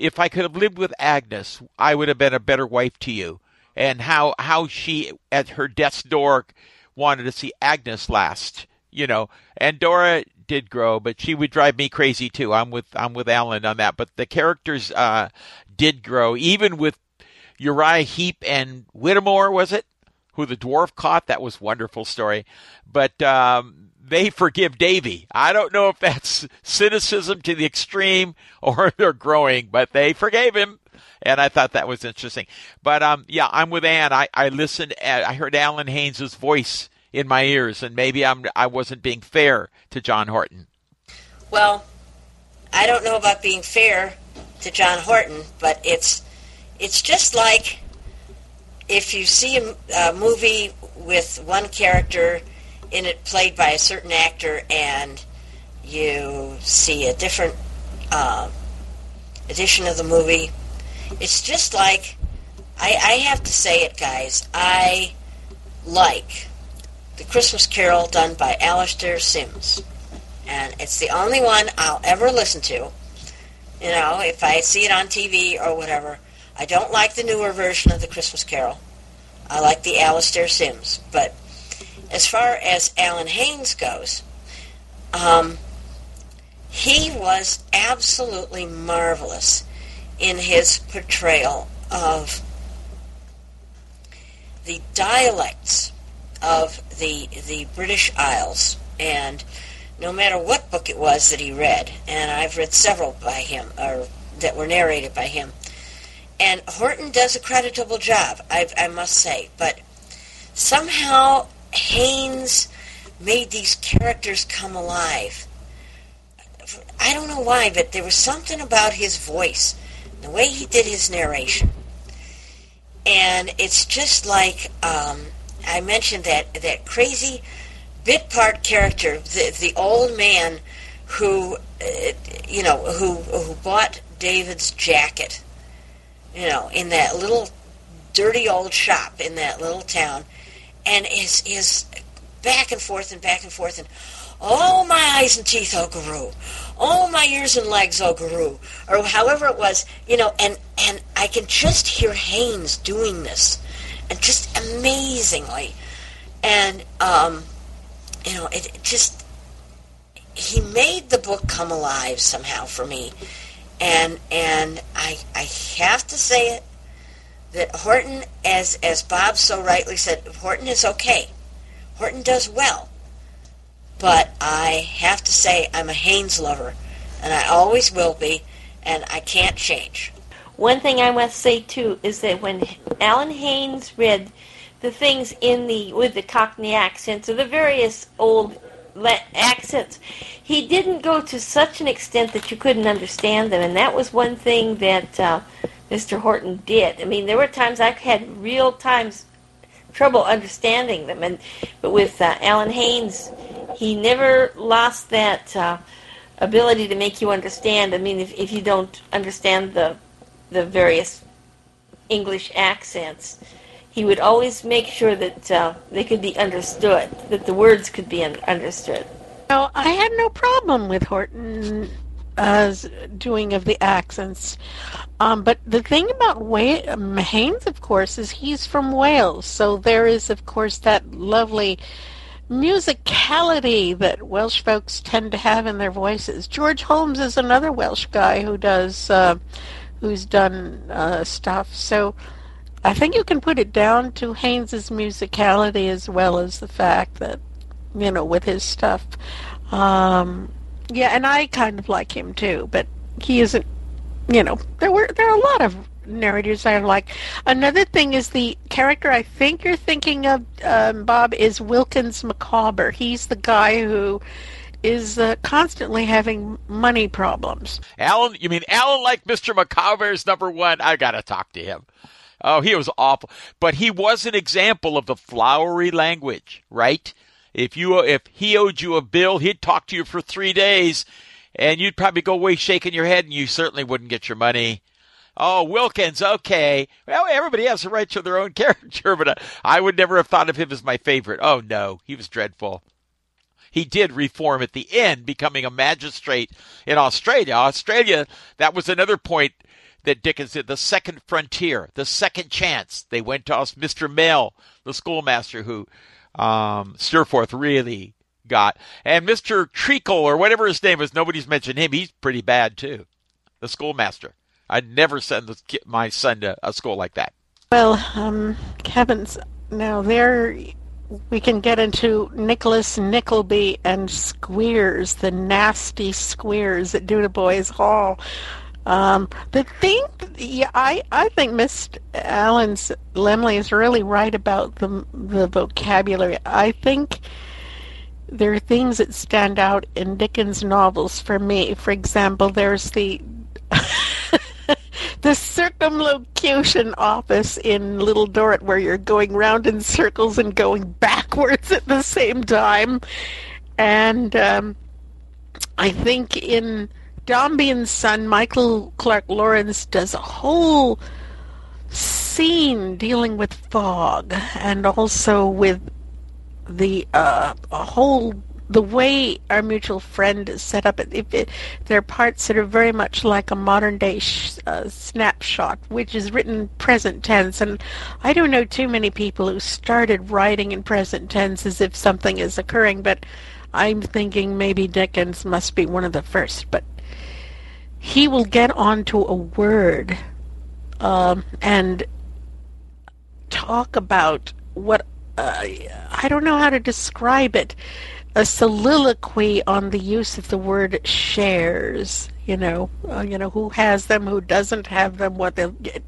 If I could have lived with Agnes, I would have been a better wife to you. And how she, at her death's door, wanted to see Agnes last, And Dora did grow, but she would drive me crazy, too. I'm with Alan on that. But the characters did grow, even with Uriah Heep and Whittemore, was it? Who the dwarf caught. That was a wonderful story. But they forgive Davy. I don't know if that's cynicism to the extreme or they're growing, but they forgave him. And I thought that was interesting. But, yeah, I'm with Ann. I listened. I heard Alan Haynes' voice in my ears, and maybe I wasn't being fair to John Horton. Well, I don't know about being fair to John Horton, but it's just like... If you see a movie with one character in it played by a certain actor and you see a different edition of the movie, it's just like, I have to say it, guys, I like The Christmas Carol done by Alistair Sims. And it's the only one I'll ever listen to. If I see it on TV or whatever. I don't like the newer version of The Christmas Carol. I like the Alistair Sims. But as far as Alan Haynes goes, he was absolutely marvelous in his portrayal of the dialects of the British Isles. And no matter what book it was that he read, and I've read several by him, or that were narrated by him, and Horton does a creditable job, I must say. But somehow Haynes made these characters come alive. I don't know why, but there was something about his voice, the way he did his narration. And it's just like, I mentioned that crazy bit part character, the old man who bought David's jacket. In that little dirty old shop in that little town, and is back and forth and back and forth and, oh, my eyes and teeth, oh, guru. Oh, my ears and legs, oh, guru. Or however it was, and I can just hear Haynes doing this, and just amazingly. And, he made the book come alive somehow for me. And I have to say it, that Horton, as Bob so rightly said, Horton is okay. Horton does well. But I have to say I'm a Haynes lover, and I always will be, and I can't change. One thing I must say, too, is that when Alan Haynes read the things with the Cockney accents or the various old accents, he didn't go to such an extent that you couldn't understand them, and that was one thing that Mr. Horton did. I mean, there were times I had real times trouble understanding them, but with Alan Haynes, he never lost that ability to make you understand. I mean, if you don't understand the various English accents, he would always make sure that they could be understood, that the words could be understood. Well, I had no problem with Horton's doing of the accents. But the thing about Haynes, of course, is he's from Wales. So there is, of course, that lovely musicality that Welsh folks tend to have in their voices. George Holmes is another Welsh guy who's done stuff. So I think you can put it down to Haynes' musicality as well as the fact that, with his stuff. And I kind of like him too, but he isn't, there are a lot of narrators I like. Another thing is the character I think you're thinking of, Bob, is Wilkins Micawber. He's the guy who is constantly having money problems. Alan, you mean Alan like Mr. Micawber is number one? I got to talk to him. Oh, he was awful. But he was an example of the flowery language, right? If he owed you a bill, he'd talk to you for 3 days, and you'd probably go away shaking your head, and you certainly wouldn't get your money. Oh, Wilkins, okay. Well, everybody has the right to their own character, but I would never have thought of him as my favorite. Oh, no, he was dreadful. He did reform at the end, becoming a magistrate in Australia. Australia, that was another point that Dickens did, the second frontier, the second chance. They went to us, Mr. Mell, the schoolmaster who Steerforth really got. And Mr. Treacle, or whatever his name was, nobody's mentioned him. He's pretty bad, too, the schoolmaster. I'd never send my son to a school like that. Well, Kevin's now there. We can get into Nicholas Nickleby and Squeers, the nasty Squeers at Dudabois Hall. The thing, yeah, I think Mr. Alan Lemley is really right about the vocabulary. I think there are things that stand out in Dickens' novels for me. For example, there's the the circumlocution office in Little Dorrit, where you're going round in circles and going backwards at the same time. And I think in Dombey and Son, Michael Clark Lawrence does a whole scene dealing with fog, and also with the way Our Mutual Friend is set up. There are parts that are very much like a modern-day snapshot, which is written present tense. And I don't know too many people who started writing in present tense as if something is occurring, but I'm thinking maybe Dickens must be one of the first. But he will get onto a word and talk about what... I don't know how to describe it. A soliloquy on the use of the word shares, who has them, who doesn't have them, what they'll get.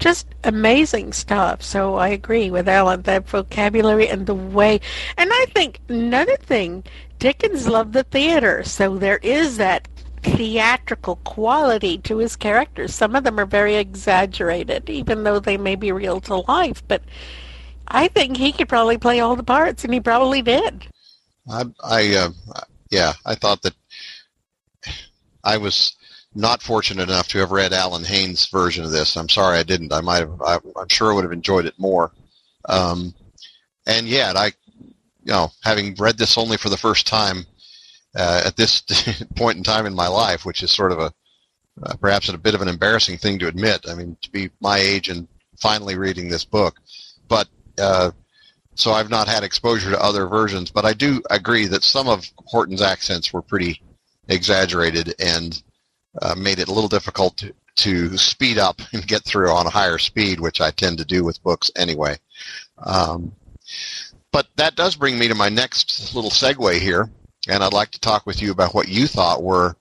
Just amazing stuff. So I agree with Alan, that vocabulary and the way. And I think another thing, Dickens loved the theater, so there is that theatrical quality to his characters. Some of them are very exaggerated, even though they may be real to life, but I think he could probably play all the parts, and he probably did. I thought that I was not fortunate enough to have read Alan Haynes' version of this. I'm sorry I didn't. I'm sure I would have enjoyed it more. And yet, having read this only for the first time at this point in time in my life, which is sort of perhaps a bit of an embarrassing thing to admit. I mean, to be my age and finally reading this book, but. So I've not had exposure to other versions, but I do agree that some of Horton's accents were pretty exaggerated and made it a little difficult to speed up and get through on a higher speed, which I tend to do with books anyway. But that does bring me to my next little segue here, and I'd like to talk with you about what you thought were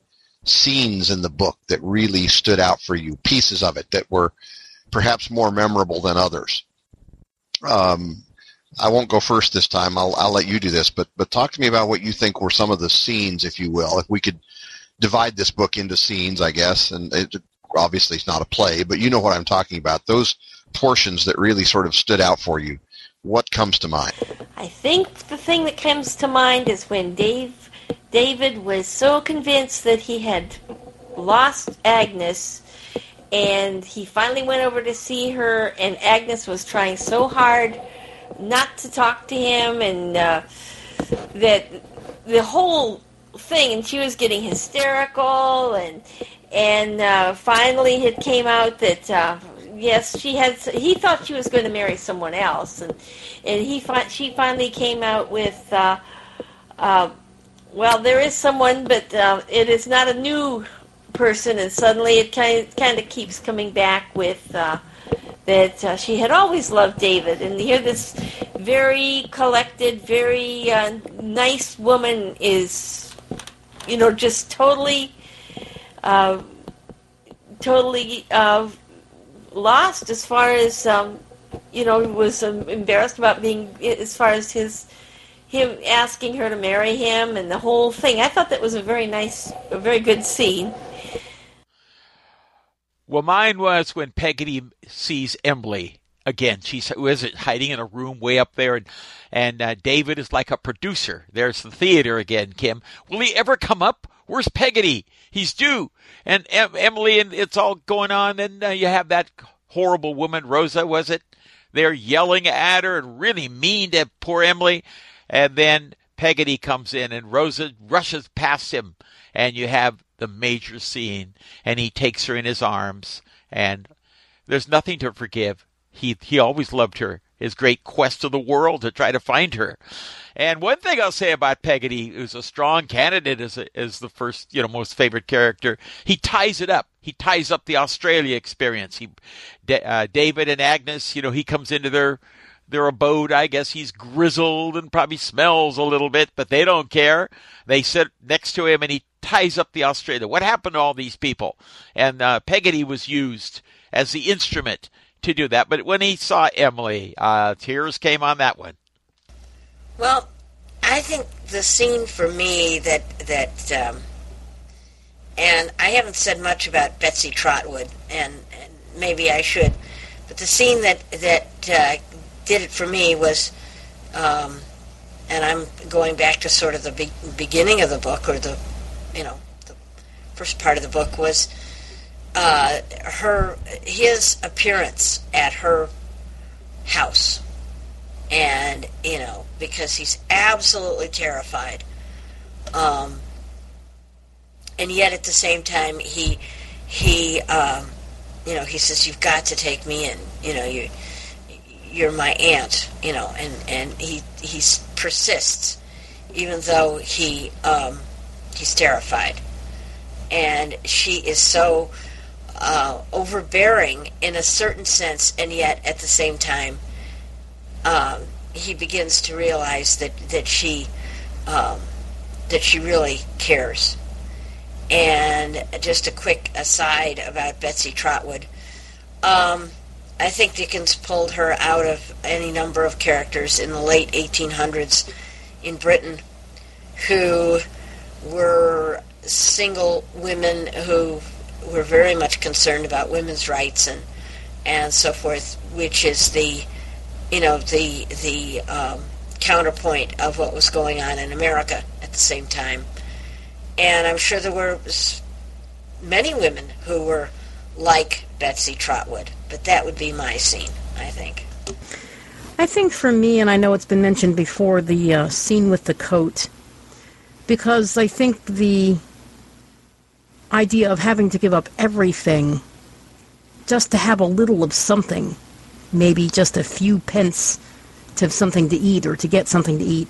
scenes in the book that really stood out for you, pieces of it that were perhaps more memorable than others. I won't go first this time. I'll let you do this, but talk to me about what you think were some of the scenes, if you will. If we could divide this book into scenes, I guess, and obviously it's not a play, but you know what I'm talking about. Those portions that really sort of stood out for you. What comes to mind? I think the thing that comes to mind is when David was so convinced that he had lost Agnes, and he finally went over to see her, and Agnes was trying so hard not to talk to him, and that the whole thing, and she was getting hysterical, and finally it came out that yes, he thought she was going to marry someone else, and she finally came out with well, there is someone, but it is not a new person, and suddenly it kind of keeps coming back with that she had always loved David, and here this very collected, very nice woman is, just totally lost as far as, was embarrassed about being, as far as him asking her to marry him and the whole thing. I thought that was a very good scene. Well, mine was when Peggotty sees Emily again. She's hiding in a room way up there, and David is like a producer. There's the theater again, Kim. Will he ever come up? Where's Peggotty? He's due. And Emily, and it's all going on. And you have that horrible woman, Rosa, was it? They're yelling at her and really mean to poor Emily. And then Peggotty comes in, and Rosa rushes past him. And you have the major scene, and he takes her in his arms. And there's nothing to forgive. He always loved her, his great quest of the world to try to find her. And one thing I'll say about Peggotty, who's a strong candidate as the first, most favorite character, he ties it up. He ties up the Australia experience. David and Agnes, he comes into their abode. I guess he's grizzled and probably smells a little bit, but they don't care. They sit next to him, and he ties up the Australia. What happened to all these people? And Peggotty was used as the instrument to do that. But when he saw Emily, tears came on that one. Well, I think the scene for me that and I haven't said much about Betsy Trotwood, and maybe I should, but the scene that did it for me was, and I'm going back to sort of the beginning of the book, or the first part of the book, was his appearance at her house. And, because he's absolutely terrified. And yet at the same time, he says, "You've got to take me in, you're my aunt," and he persists, even though he's terrified. And she is so overbearing in a certain sense, and yet at the same time, he begins to realize that she really cares. And just a quick aside about Betsy Trotwood, I think Dickens pulled her out of any number of characters in the late 1800s in Britain who were single women who were very much concerned about women's rights and so forth, which is the counterpoint of what was going on in America at the same time. And I'm sure there were many women who were like Betsy Trotwood, but that would be my scene, I think. I think for me, and I know it's been mentioned before, the scene with the coat, because I think the idea of having to give up everything just to have a little of something, maybe just a few pence to have something to eat or to get something to eat,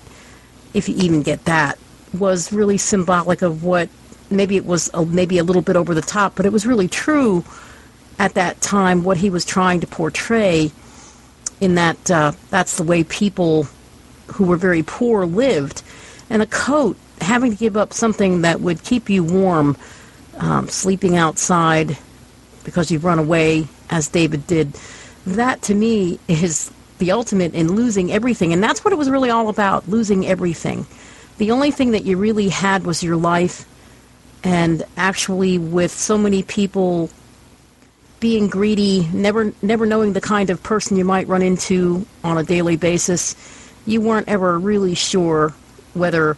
if you even get that, was really symbolic of what maybe it was maybe a little bit over the top, but it was really true at that time what he was trying to portray in that that's the way people who were very poor lived. And a coat, having to give up something that would keep you warm, sleeping outside because you've run away, as David did, that to me is the ultimate in losing everything. And that's what it was really all about, losing everything. The only thing that you really had was your life, and actually with so many people being greedy, never knowing the kind of person you might run into on a daily basis, you weren't ever really sure whether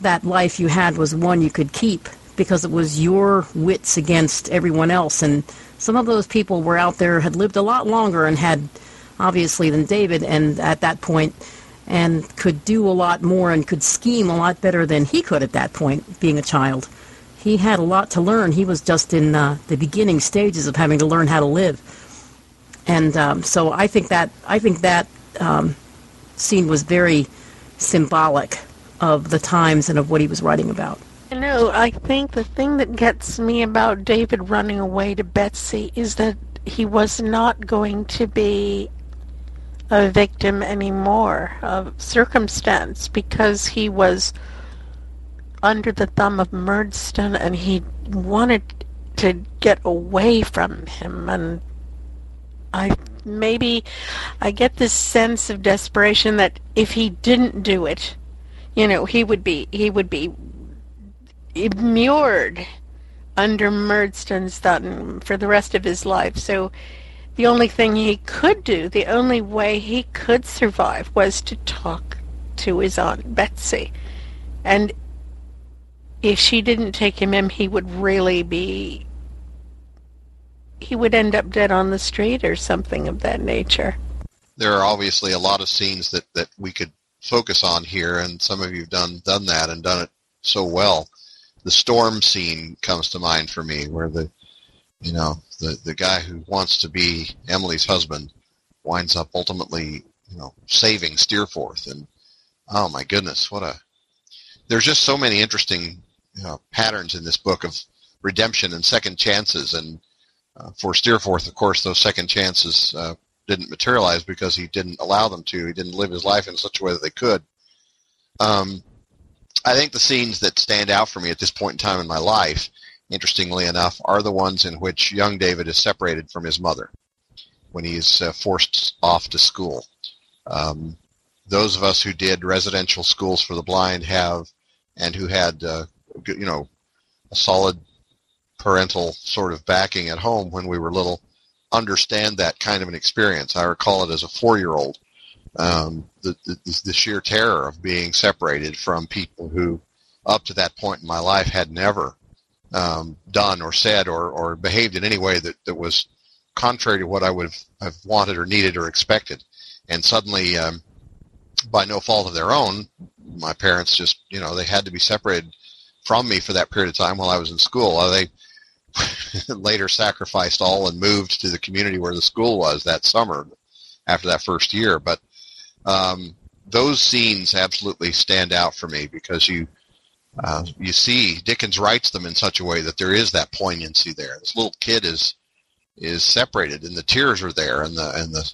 that life you had was one you could keep, because it was your wits against everyone else. And some of those people were out there, had lived a lot longer and had, obviously, than David, and at that point, and could do a lot more and could scheme a lot better than he could at that point, being a child. He had a lot to learn. He was just in the beginning stages of having to learn how to live. And so I think that scene was very symbolic of the times and of what he was writing about. You know, I think the thing that gets me about David running away to Betsy is that he was not going to be a victim anymore of circumstance, because he was under the thumb of Murdstone and he wanted to get away from him. And I get this sense of desperation that if he didn't do it, he would be immured under Murdstone's thumb for the rest of his life. So the only thing he could do, the only way he could survive, was to talk to his Aunt Betsy. And if she didn't take him in, he would really be... he would end up dead on the street or something of that nature. There are obviously a lot of scenes that we could focus on here, and some of you have done that and done it so well. The storm scene comes to mind for me, where the guy who wants to be Emily's husband winds up ultimately, saving Steerforth. And oh my goodness, there's just so many interesting patterns in this book of redemption and second chances. And for Steerforth, of course, those second chances didn't materialize because he didn't allow them to. He didn't live his life in such a way that they could. I think the scenes that stand out for me at this point in time in my life, interestingly enough, are the ones in which young David is separated from his mother when he's forced off to school. Those of us who did residential schools for the blind who had a solid parental sort of backing at home when we were little, understand that kind of an experience. I recall it as a 4-year-old, the sheer terror of being separated from people who, up to that point in my life, had never done or said or behaved in any way that was contrary to what I would have wanted or needed or expected. And suddenly, by no fault of their own, my parents just, they had to be separated from me for that period of time while I was in school. They later sacrificed all and moved to the community where the school was that summer after that first year. But those scenes absolutely stand out for me because you see Dickens writes them in such a way that there is that poignancy there. This little kid is separated, and the tears are there, and the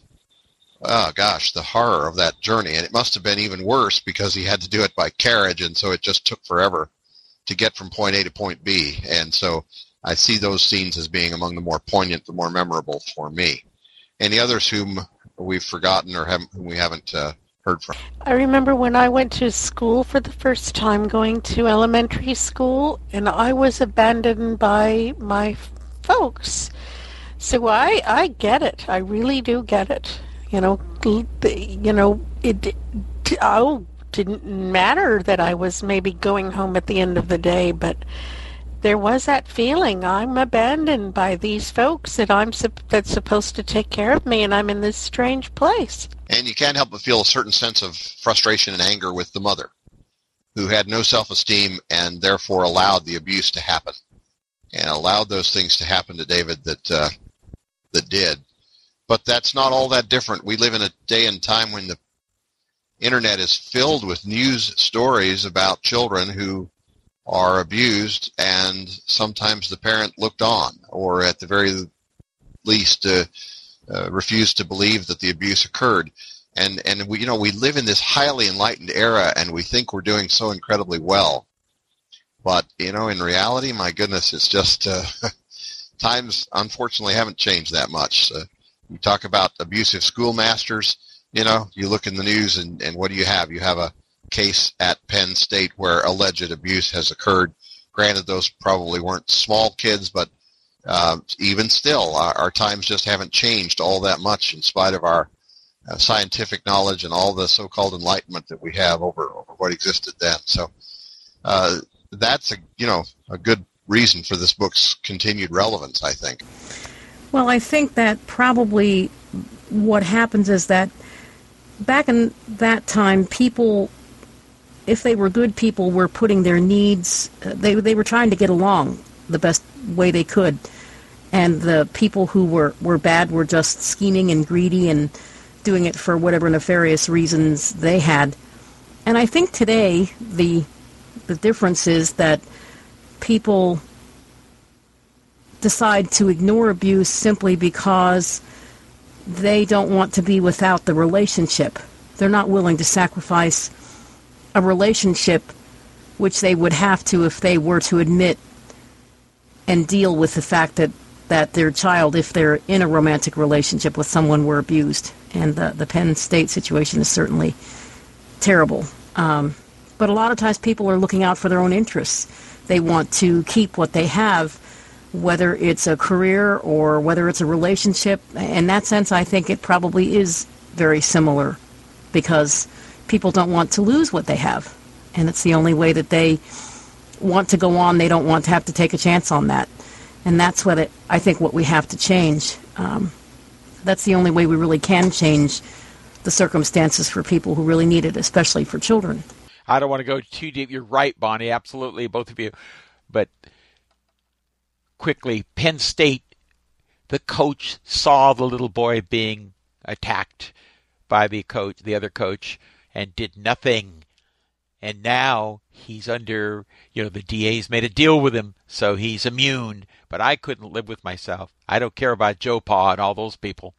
oh gosh, the horror of that journey. And it must have been even worse because he had to do it by carriage, and so it just took forever to get from point A to point B. And so I see those scenes as being among the more poignant, the more memorable for me. Any others whom we've forgotten or whom we haven't heard from? I remember when I went to school for the first time, going to elementary school, and I was abandoned by my folks. So I get it. I really do get it. It didn't matter that I was maybe going home at the end of the day, but there was that feeling I'm abandoned by these folks that that's supposed to take care of me, and I'm in this strange place. And you can't help but feel a certain sense of frustration and anger with the mother, who had no self-esteem and therefore allowed the abuse to happen, and allowed those things to happen to David that did. But that's not all that different. We live in a day and time when the internet is filled with news stories about children who are abused, and sometimes the parent looked on, or at the very least refused to believe that the abuse occurred. And we we live in this highly enlightened era, and we think we're doing so incredibly well. But in reality, my goodness, it's just times unfortunately haven't changed that much. You talk about abusive schoolmasters. You look in the news, and what do you have? You have a case at Penn State where alleged abuse has occurred. Granted, those probably weren't small kids, but even still, our times just haven't changed all that much in spite of our scientific knowledge and all the so-called enlightenment that we have over what existed then. So that's a good reason for this book's continued relevance, I think. Well, I think that probably what happens is that back in that time, people, if they were good people, were putting their needs, they were trying to get along the best way they could. And the people who were bad were just scheming and greedy and doing it for whatever nefarious reasons they had. And I think today the difference is that people decide to ignore abuse simply because they don't want to be without the relationship. They're not willing to sacrifice a relationship, which they would have to if they were to admit and deal with the fact that their child, if they're in a romantic relationship with someone, were abused. And the Penn State situation is certainly terrible. But a lot of times people are looking out for their own interests. They want to keep what they have, whether it's a career or whether it's a relationship. In that sense, I think it probably is very similar, because people don't want to lose what they have, and it's the only way that they want to go on. They don't want to have to take a chance on that, and that's what I think what we have to change. That's the only way we really can change the circumstances for people who really need it, especially for children. I don't want to go too deep. You're right, Bonnie, absolutely, both of you. But quickly, Penn State, the coach saw the little boy being attacked by the other coach, and did nothing. And now he's under, the DA's made a deal with him, so he's immune. But I couldn't live with myself. I don't care about Joe Pa and all those people,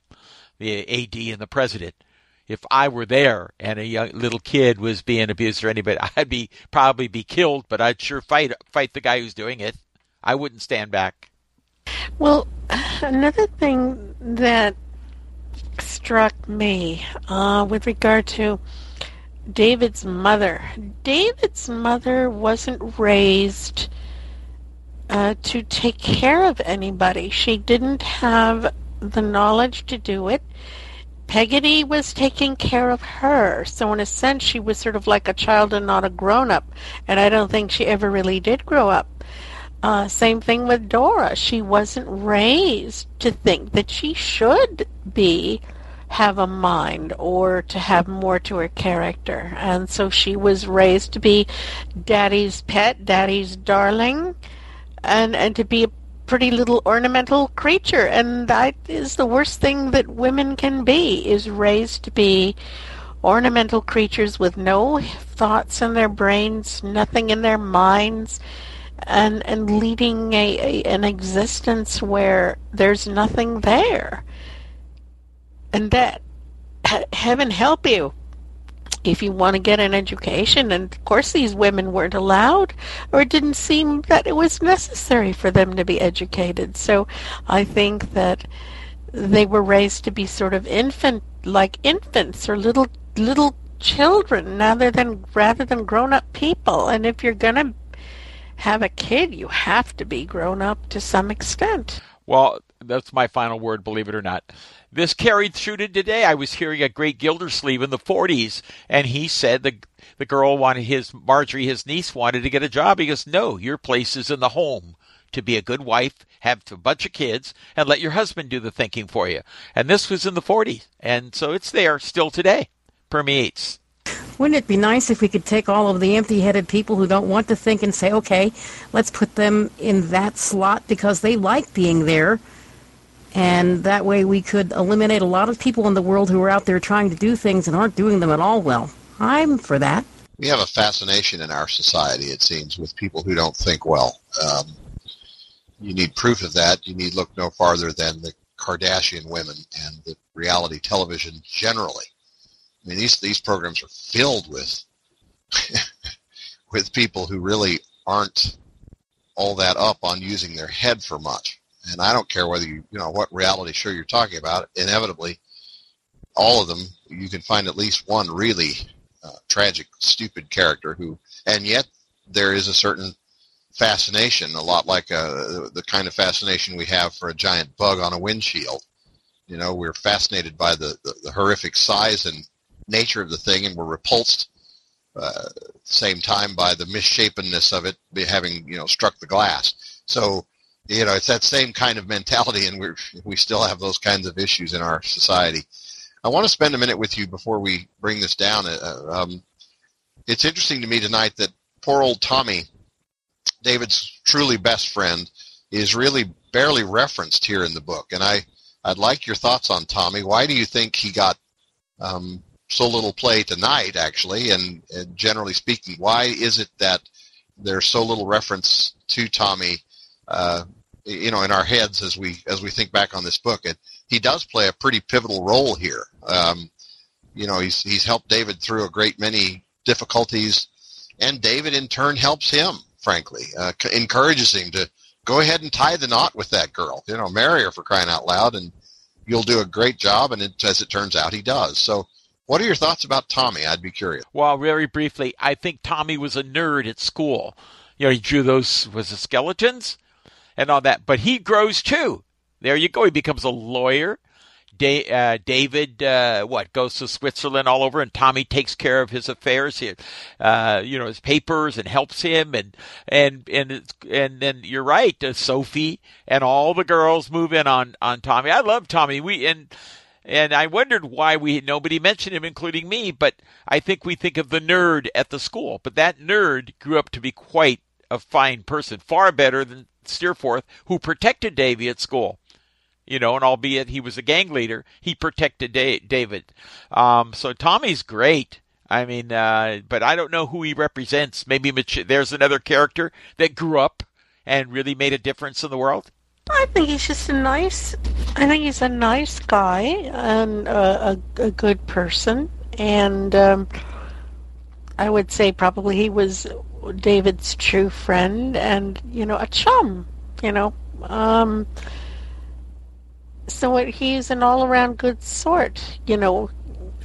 the AD and the president. If I were there and a young little kid was being abused or anybody, I'd probably be killed, but I'd sure fight the guy who's doing it. I wouldn't stand back. Well, another thing that struck me with regard to David's mother. David's mother wasn't raised to take care of anybody. She didn't have the knowledge to do it. Peggotty was taking care of her, so in a sense she was sort of like a child and not a grown-up, and I don't think she ever really did grow up. Same thing with Dora. She wasn't raised to think that she should have a mind or to have more to her character, and so she was raised to be daddy's pet, daddy's darling, and to be a pretty little ornamental creature, and that is the worst thing that women can be, is raised to be ornamental creatures with no thoughts in their brains, nothing in their minds, and leading an existence where there's nothing there. And that, heaven help you if you want to get an education. And of course these women weren't allowed, or it didn't seem that it was necessary for them to be educated. So I think that they were raised to be sort of infants or little children rather than grown-up people. And if you're going to have a kid, you have to be grown up to some extent. Well, that's my final word, believe it or not. This carried through to today. I was hearing a great Gildersleeve in the 40s, and he said the girl wanted Marjorie, his niece, wanted to get a job. He goes, no, your place is in the home, to be a good wife, have a bunch of kids, and let your husband do the thinking for you. And this was in the 40s, and so it's there still today, permeates. Wouldn't it be nice if we could take all of the empty-headed people who don't want to think and say, okay, let's put them in that slot because they like being there. And that way we could eliminate a lot of people in the world who are out there trying to do things and aren't doing them at all well. I'm for that. We have a fascination in our society, it seems, with people who don't think well. You need proof of that. You need look no farther than the Kardashian women and the reality television generally. I mean, these programs are filled with with people who really aren't all that up on using their head for much. And I don't care whether you know what reality show you're talking about. Inevitably, all of them, you can find at least one really tragic, stupid character who, and yet there is a certain fascination, a lot like the kind of fascination we have for a giant bug on a windshield. You know, we're fascinated by the horrific size and nature of the thing, and we're repulsed at the same time by the misshapenness of it having, struck the glass. So, it's that same kind of mentality, and we still have those kinds of issues in our society. I want to spend a minute with you before we bring this down. It's interesting to me tonight that poor old Tommy, David's truly best friend, is really barely referenced here in the book. And I'd like your thoughts on Tommy. Why do you think he got so little play tonight, actually, and generally speaking, why is it that there's so little reference to Tommy in our heads as we think back on this book? And he does play a pretty pivotal role here. He's helped David through a great many difficulties, and David in turn helps him, frankly, encourages him to go ahead and tie the knot with that girl, marry her, for crying out loud, and you'll do a great job. And as it turns out, he does. So what are your thoughts about Tommy? I'd be curious. Well, very briefly, I think Tommy was a nerd at school. You know, he drew those, was the skeletons and all that. But he grows too. There you go. He becomes a lawyer. David goes to Switzerland all over, and Tommy takes care of his affairs, his papers, and helps him, and then you're right, Sophie and all the girls move in on Tommy. I love Tommy. And I wondered why nobody mentioned him, including me, but I think we think of the nerd at the school, but that nerd grew up to be quite a fine person, far better than Steerforth, who protected Davy at school. You know, and albeit he was a gang leader, he protected David. So Tommy's great. I mean, but I don't know who he represents. Maybe there's another character that grew up and really made a difference in the world. I think he's just a nice guy and a good person. And I would say probably he was David's true friend and, you know, a chum, you know. So he's an all-around good sort, you know.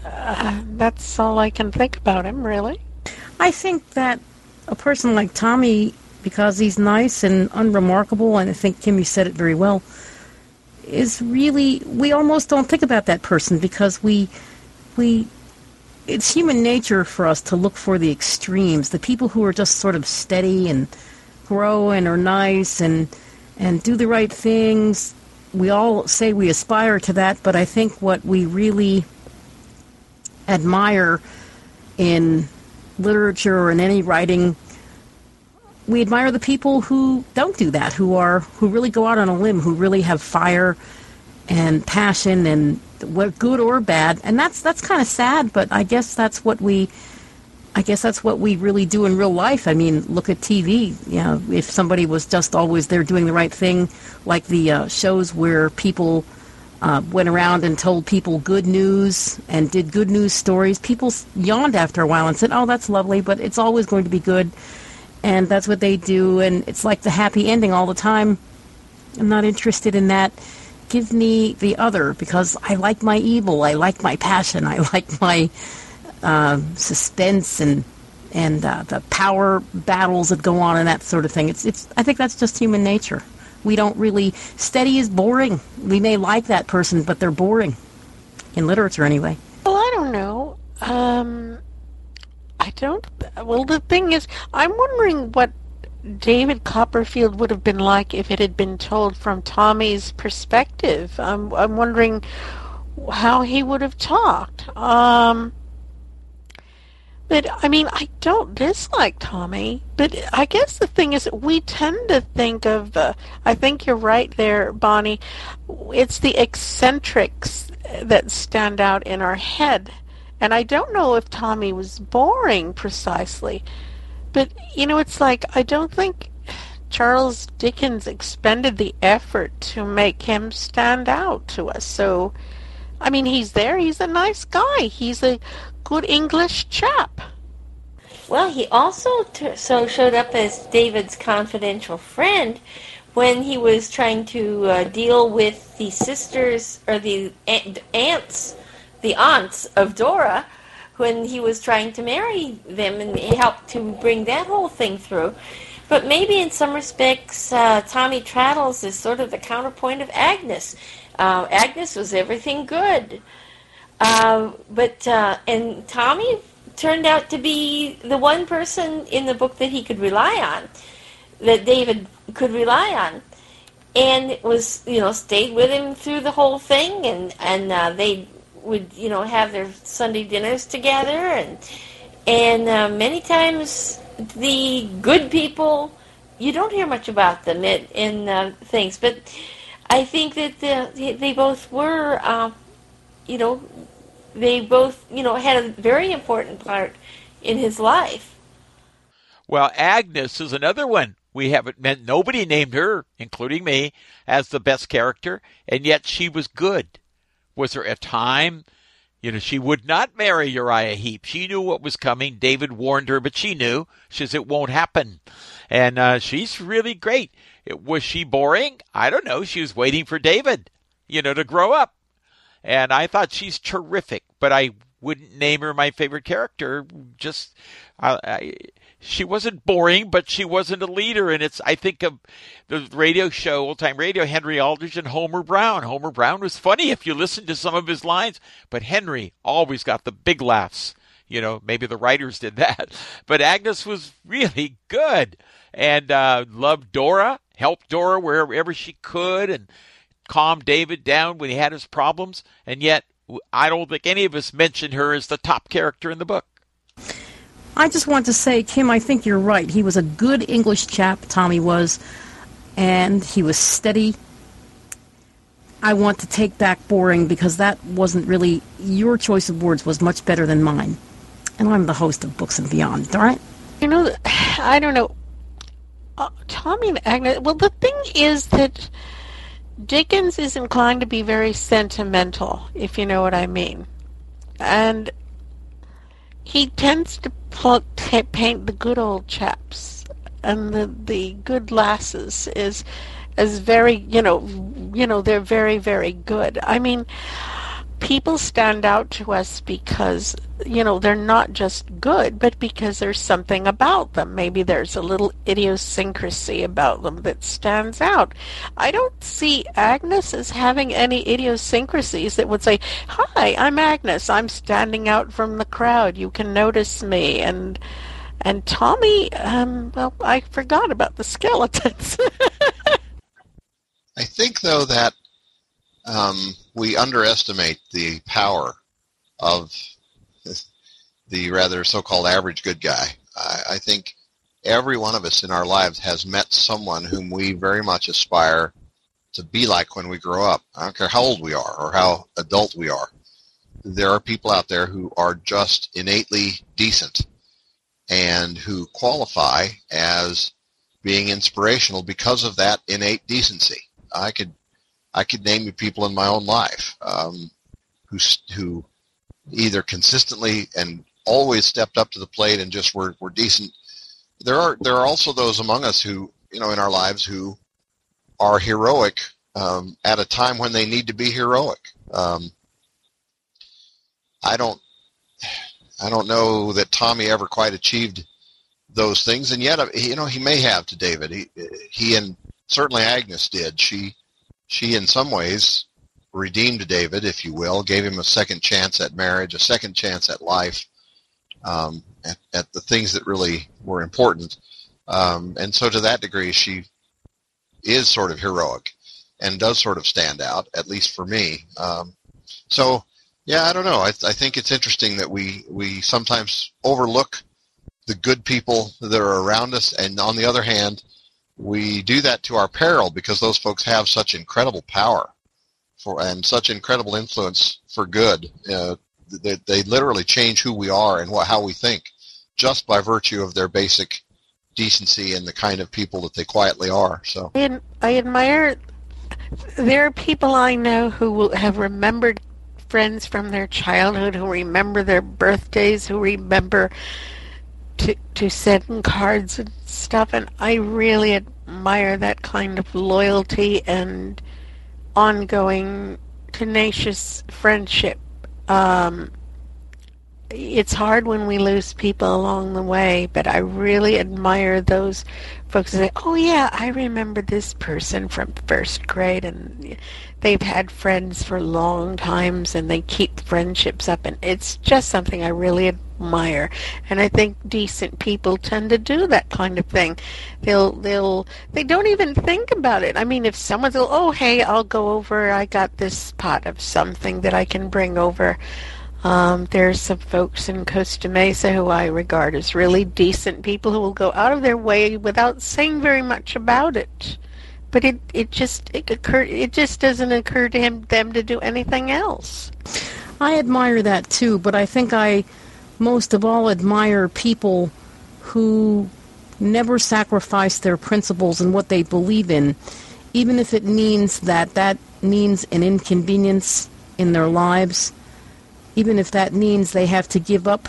That's all I can think about him, really. I think that a person like Tommy, because he's nice and unremarkable, and I think Kimmy said it very well, is really, we almost don't think about that person because it's human nature for us to look for the extremes, the people who are just sort of steady and grow and are nice and do the right things. We all say we aspire to that, but I think what we really admire in literature or in any writing, we admire the people who don't do that, who really go out on a limb, who really have fire and passion, and what, good or bad. And that's kind of sad, but I guess that's what we really do in real life. I mean, look at TV. You know, if somebody was just always there doing the right thing, like the shows where people went around and told people good news and did good news stories, people yawned after a while and said, "Oh, that's lovely, but it's always going to be good." And that's what they do, and it's like the happy ending all the time. I'm not interested in that. Give me the other, because I like my evil, I like my passion, I like my suspense and the power battles that go on and that sort of thing. I think that's just human nature. We don't really... Steady is boring. We may like that person, but they're boring. In literature, anyway. Well, I don't know. I don't... Well, the thing is, I'm wondering what David Copperfield would have been like if it had been told from Tommy's perspective. I'm wondering how he would have talked. But, I mean, I don't dislike Tommy, but I guess the thing is we tend to think of, I think you're right there, Bonnie, it's the eccentrics that stand out in our head. And I don't know if Tommy was boring precisely, but, you know, it's like I don't think Charles Dickens expended the effort to make him stand out to us. So, I mean, he's there. He's a nice guy. He's a good English chap. Well, he also showed up as David's confidential friend when he was trying to deal with the sisters or the aunts of Dora, when he was trying to marry them, and he helped to bring that whole thing through. But maybe in some respects, Tommy Traddles is sort of the counterpoint of Agnes. Agnes was everything good. And Tommy turned out to be the one person in the book that he could rely on, that David could rely on, and it was, you know, stayed with him through the whole thing, and they would, you know, have their Sunday dinners together, and many times the good people, you don't hear much about them in things, but I think that they both were. They both, you know, had a very important part in his life. Well, Agnes is another one. We haven't met, nobody named her, including me, as the best character, and yet she was good. Was there a time, you know, she would not marry Uriah Heep. She knew what was coming. David warned her, but she knew. She says, it won't happen. And she's really great. Was she boring? I don't know. She was waiting for David, you know, to grow up. And I thought she's terrific, but I wouldn't name her my favorite character. Just she wasn't boring, but she wasn't a leader. And it's, I think, of the radio show, old-time radio, Henry Aldridge and Homer Brown. Homer Brown was funny if you listened to some of his lines, but Henry always got the big laughs. You know, maybe the writers did that. But Agnes was really good and loved Dora, helped Dora wherever she could and calmed David down when he had his problems. And yet I don't think any of us mentioned her as the top character in the book. I just want to say, Kim, I think you're right. He was a good English chap, Tommy was, and he was steady. I want to take back boring because that wasn't really, your choice of words was much better than mine. And I'm the host of Books and Beyond, all right? You know, I don't know. Tommy and Agnes, well, the thing is that Dickens is inclined to be very sentimental, if you know what I mean. And he tends to paint the good old chaps and the good lasses as very, you know, they're very, very good. I mean, people stand out to us because, you know, they're not just good, but because there's something about them. Maybe there's a little idiosyncrasy about them that stands out. I don't see Agnes as having any idiosyncrasies that would say, "Hi, I'm Agnes. I'm standing out from the crowd. You can notice me." And Tommy, well, I forgot about the skeletons. I think, though, that we underestimate the power of the rather so-called average good guy. I think every one of us in our lives has met someone whom we very much aspire to be like when we grow up. I don't care how old we are or how adult we are. There are people out there who are just innately decent and who qualify as being inspirational because of that innate decency. I could name you people in my own life who either consistently and always stepped up to the plate and just were decent. There are also those among us who, you know, in our lives who are heroic at a time when they need to be heroic. I don't know that Tommy ever quite achieved those things, and yet, you know, he may have to David. He and certainly Agnes did. She, in some ways, redeemed David, if you will, gave him a second chance at marriage, a second chance at life, at the things that really were important. And so to that degree, she is sort of heroic and does sort of stand out, at least for me. So, yeah, I don't know. I think it's interesting that we sometimes overlook the good people that are around us, and on the other hand, we do that to our peril because those folks have such incredible power and such incredible influence for good. They literally change who we are and how we think just by virtue of their basic decency and the kind of people that they quietly are. So I admire. There are people I know who will have remembered friends from their childhood, who remember their birthdays, who remember to send cards and stuff, and I really admire that kind of loyalty and ongoing tenacious friendship. It's hard when we lose people along the way, but I really admire those folks who say, "Oh yeah, I remember this person from first grade," and they've had friends for long times and they keep friendships up, and it's just something I really admire. And I think decent people tend to do that kind of thing. They don't even think about it. I mean, if someone's like, "Oh hey, I'll go over, I got this pot of something that I can bring over." There's some folks in Costa Mesa who I regard as really decent people who will go out of their way without saying very much about it, but it just doesn't occur to them to do anything else. I admire that too, but I think I most of all admire people who never sacrifice their principles and what they believe in, even if it means that means an inconvenience in their lives, even if that means they have to give up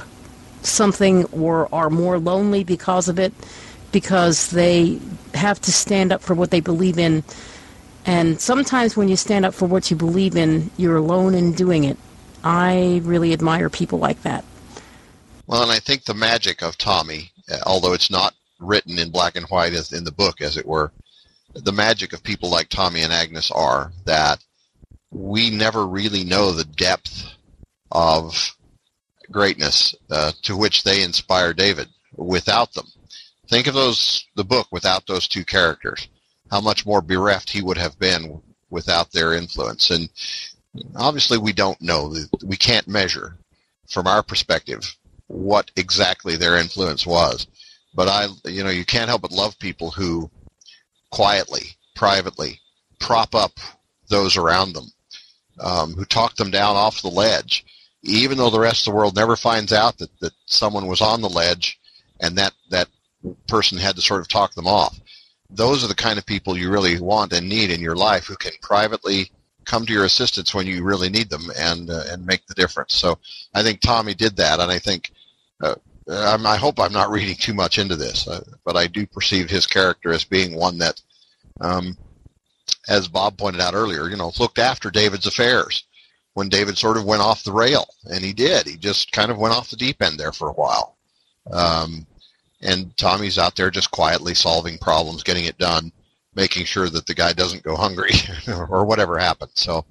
something or are more lonely because of it, because they have to stand up for what they believe in. And sometimes when you stand up for what you believe in, you're alone in doing it. I really admire people like that. Well, and I think the magic of Tommy although it's not written in black and white as in the book, as it were. The magic of people like Tommy and Agnes are that we never really know the depth of greatness to which they inspire David without them. Think of the book without those two characters, how much more bereft he would have been without their influence. And obviously we don't know. We can't measure from our perspective what exactly their influence was. But you can't help but love people who quietly, privately prop up those around them, who talk them down off the ledge, even though the rest of the world never finds out that someone was on the ledge and that person had to sort of talk them off. Those are the kind of people you really want and need in your life, who can privately come to your assistance when you really need them and make the difference. So I think Tommy did that, and I think I hope I'm not reading too much into this, but I do perceive his character as being one that, as Bob pointed out earlier, looked after David's affairs when David sort of went off the rail, and he did. He just kind of went off the deep end there for a while. And Tommy's out there just quietly solving problems, getting it done, making sure that the guy doesn't go hungry or whatever happened. So,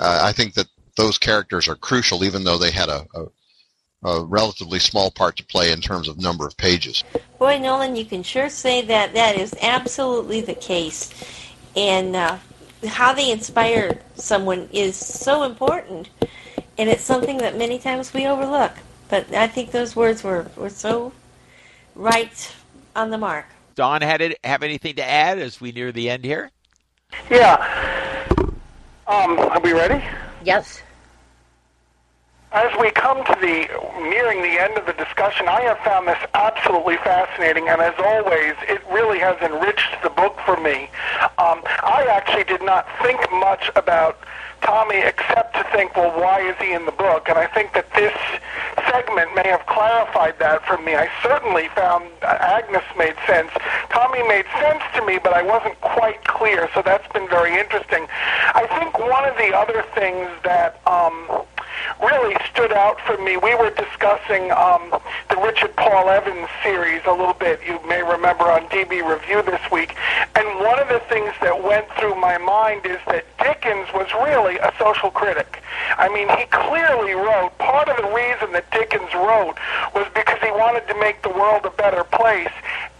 I think that those characters are crucial, even though they had a relatively small part to play in terms of number of pages. Boy, Nolan, you can sure say that. That is absolutely the case. And how they inspire someone is so important, and it's something that many times we overlook. But I think those words were so right on the mark. Don, have anything to add as we near the end here? Yeah. Are we ready? Yes. As we come to nearing the end of the discussion, I have found this absolutely fascinating, and as always, it really has enriched the book for me. I actually did not think much about Tommy except to think, well, why is he in the book? And I think that this segment may have clarified that for me. I certainly found Agnes made sense. Tommy made sense to me, but I wasn't quite clear, so that's been very interesting. I think one of the other things that really stood out for me, we were discussing the Richard Paul Evans series a little bit, you may remember, on DB Review this week, and one of the things that went through my mind is that Dickens was really a social critic. I mean, he clearly wrote, part of the reason that Dickens wrote was because he wanted to make the world a better place,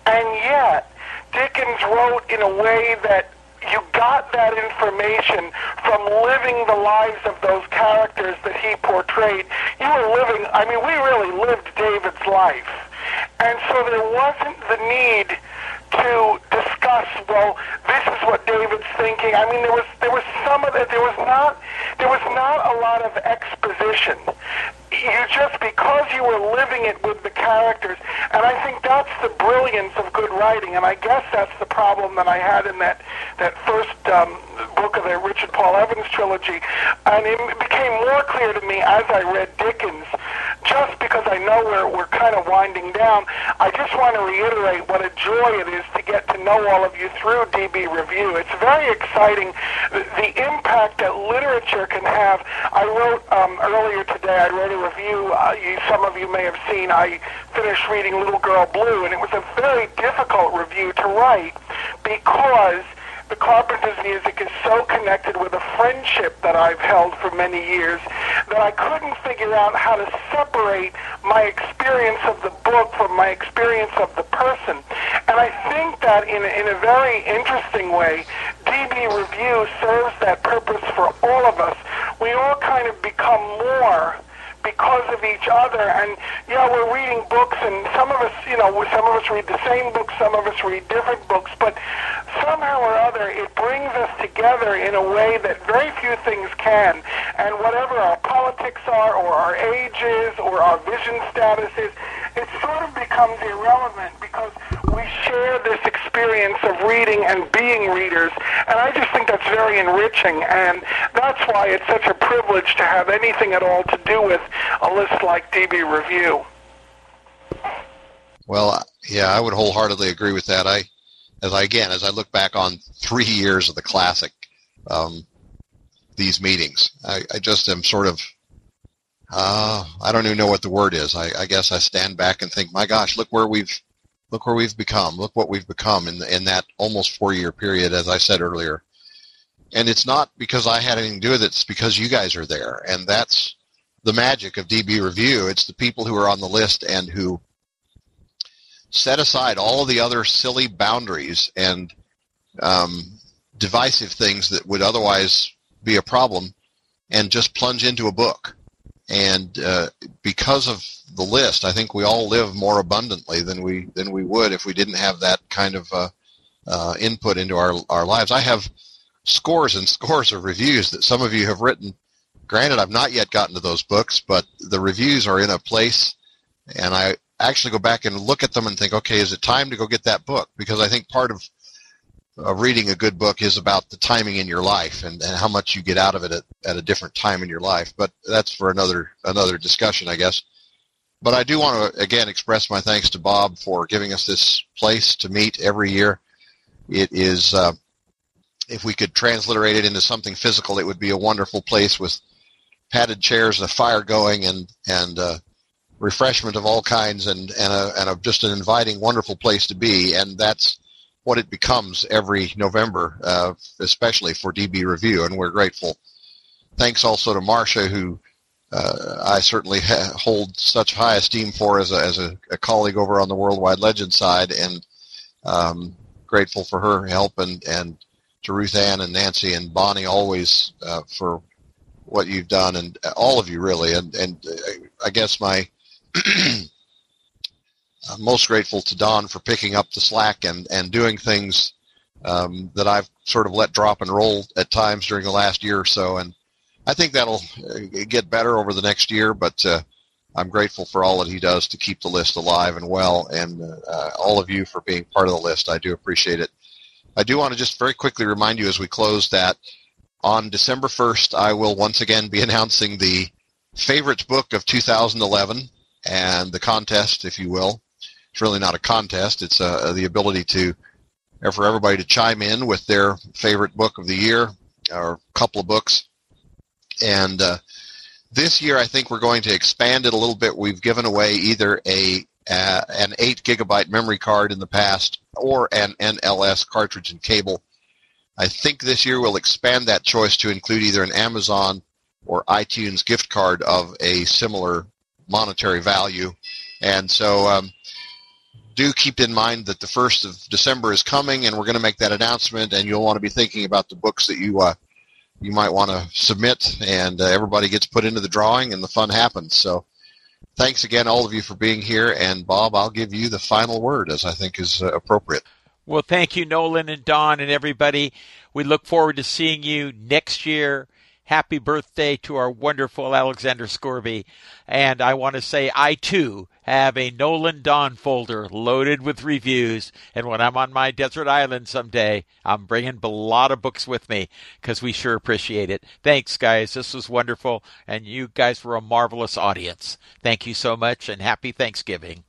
and yet Dickens wrote in a way that you got that information from living the lives of those characters that he portrayed. You were living, I mean, we really lived David's life. And so there wasn't the need to discuss, well, this is what David's thinking. I mean, there was some of that. There was not a lot of exposition. You just, because you were living it with the characters, and I think that's the brilliance of good writing, and I guess that's the problem that I had in that first book of the Richard Paul Evans trilogy, and it became more clear to me as I read Dickens, just because I know we're kind of winding down, I just want to reiterate what a joy it is to get to know all of you through DB Review. It's very exciting, the impact that literature can have. I wrote, earlier today, I wrote a review, some of you may have seen, I finished reading Little Girl Blue, and it was a very difficult review to write because the Carpenter's music is so connected with a friendship that I've held for many years that I couldn't figure out how to separate my experience of the book from my experience of the person. And I think that in a very interesting way, DB Review serves that purpose for all of us. We all kind of become more because of each other, and we're reading books, and some of us, some of us read the same books, some of us read different books, but somehow or other it brings us together in a way that very few things can, and whatever our politics are, or our age is, or our vision status is, it sort of becomes irrelevant because we share this experience of reading and being readers, and I just think that's very enriching, and that's why it's such a privilege to have anything at all to do with a list like DB Review. Well, yeah, I would wholeheartedly agree with that. As I look back on 3 years of the classic, these meetings, I just am sort of I don't even know what the word is. I guess I stand back and think, my gosh, look where we've become. Look what we've become in that almost 4-year period, as I said earlier. And it's not because I had anything to do with it. It's because you guys are there. And that's the magic of DB Review. It's the people who are on the list and who set aside all of the other silly boundaries and divisive things that would otherwise be a problem and just plunge into a book. And because of the list, I think we all live more abundantly than we would if we didn't have that kind of input into our lives. I have scores and scores of reviews that some of you have written. Granted, I've not yet gotten to those books, but the reviews are in a place, and I actually go back and look at them and think, okay, is it time to go get that book? Because I think part of reading a good book is about the timing in your life and how much you get out of it at a different time in your life. But that's for another discussion, I guess. But I do want to, again, express my thanks to Bob for giving us this place to meet every year. It is, if we could transliterate it into something physical, it would be a wonderful place with padded chairs and a fire going and refreshment of all kinds and just an inviting, wonderful place to be. And that's what it becomes every November, especially for DB Review, and we're grateful. Thanks also to Marcia, who I certainly hold such high esteem for as a colleague over on the Worldwide Legend side, and grateful for her help, and to Ruth Ann and Nancy and Bonnie always for what you've done, and all of you really, and I guess my I'm most grateful to Don for picking up the slack and doing things that I've sort of let drop and roll at times during the last year or so. And I think that'll get better over the next year, but I'm grateful for all that he does to keep the list alive and well, and all of you for being part of the list. I do appreciate it. I do want to just very quickly remind you as we close that on December 1st, I will once again be announcing the favorites book of 2011 and the contest, if you will. It's really not a contest. It's the ability for everybody to chime in with their favorite book of the year, or a couple of books. And this year, I think we're going to expand it a little bit. We've given away either an 8-gigabyte memory card in the past or an NLS cartridge and cable. I think this year we'll expand that choice to include either an Amazon or iTunes gift card of a similar monetary value. And so do keep in mind that the 1st of December is coming, and we're going to make that announcement, and you'll want to be thinking about the books that you might want to submit, and everybody gets put into the drawing, and the fun happens. So thanks again, all of you, for being here, and Bob, I'll give you the final word, as I think is appropriate. Well, thank you, Nolan and Don and everybody. We look forward to seeing you next year. Happy birthday to our wonderful Alexander Scorby. And I want to say I, too, have a Nolan Don folder loaded with reviews. And when I'm on my desert island someday, I'm bringing a lot of books with me because we sure appreciate it. Thanks, guys. This was wonderful. And you guys were a marvelous audience. Thank you so much, and happy Thanksgiving.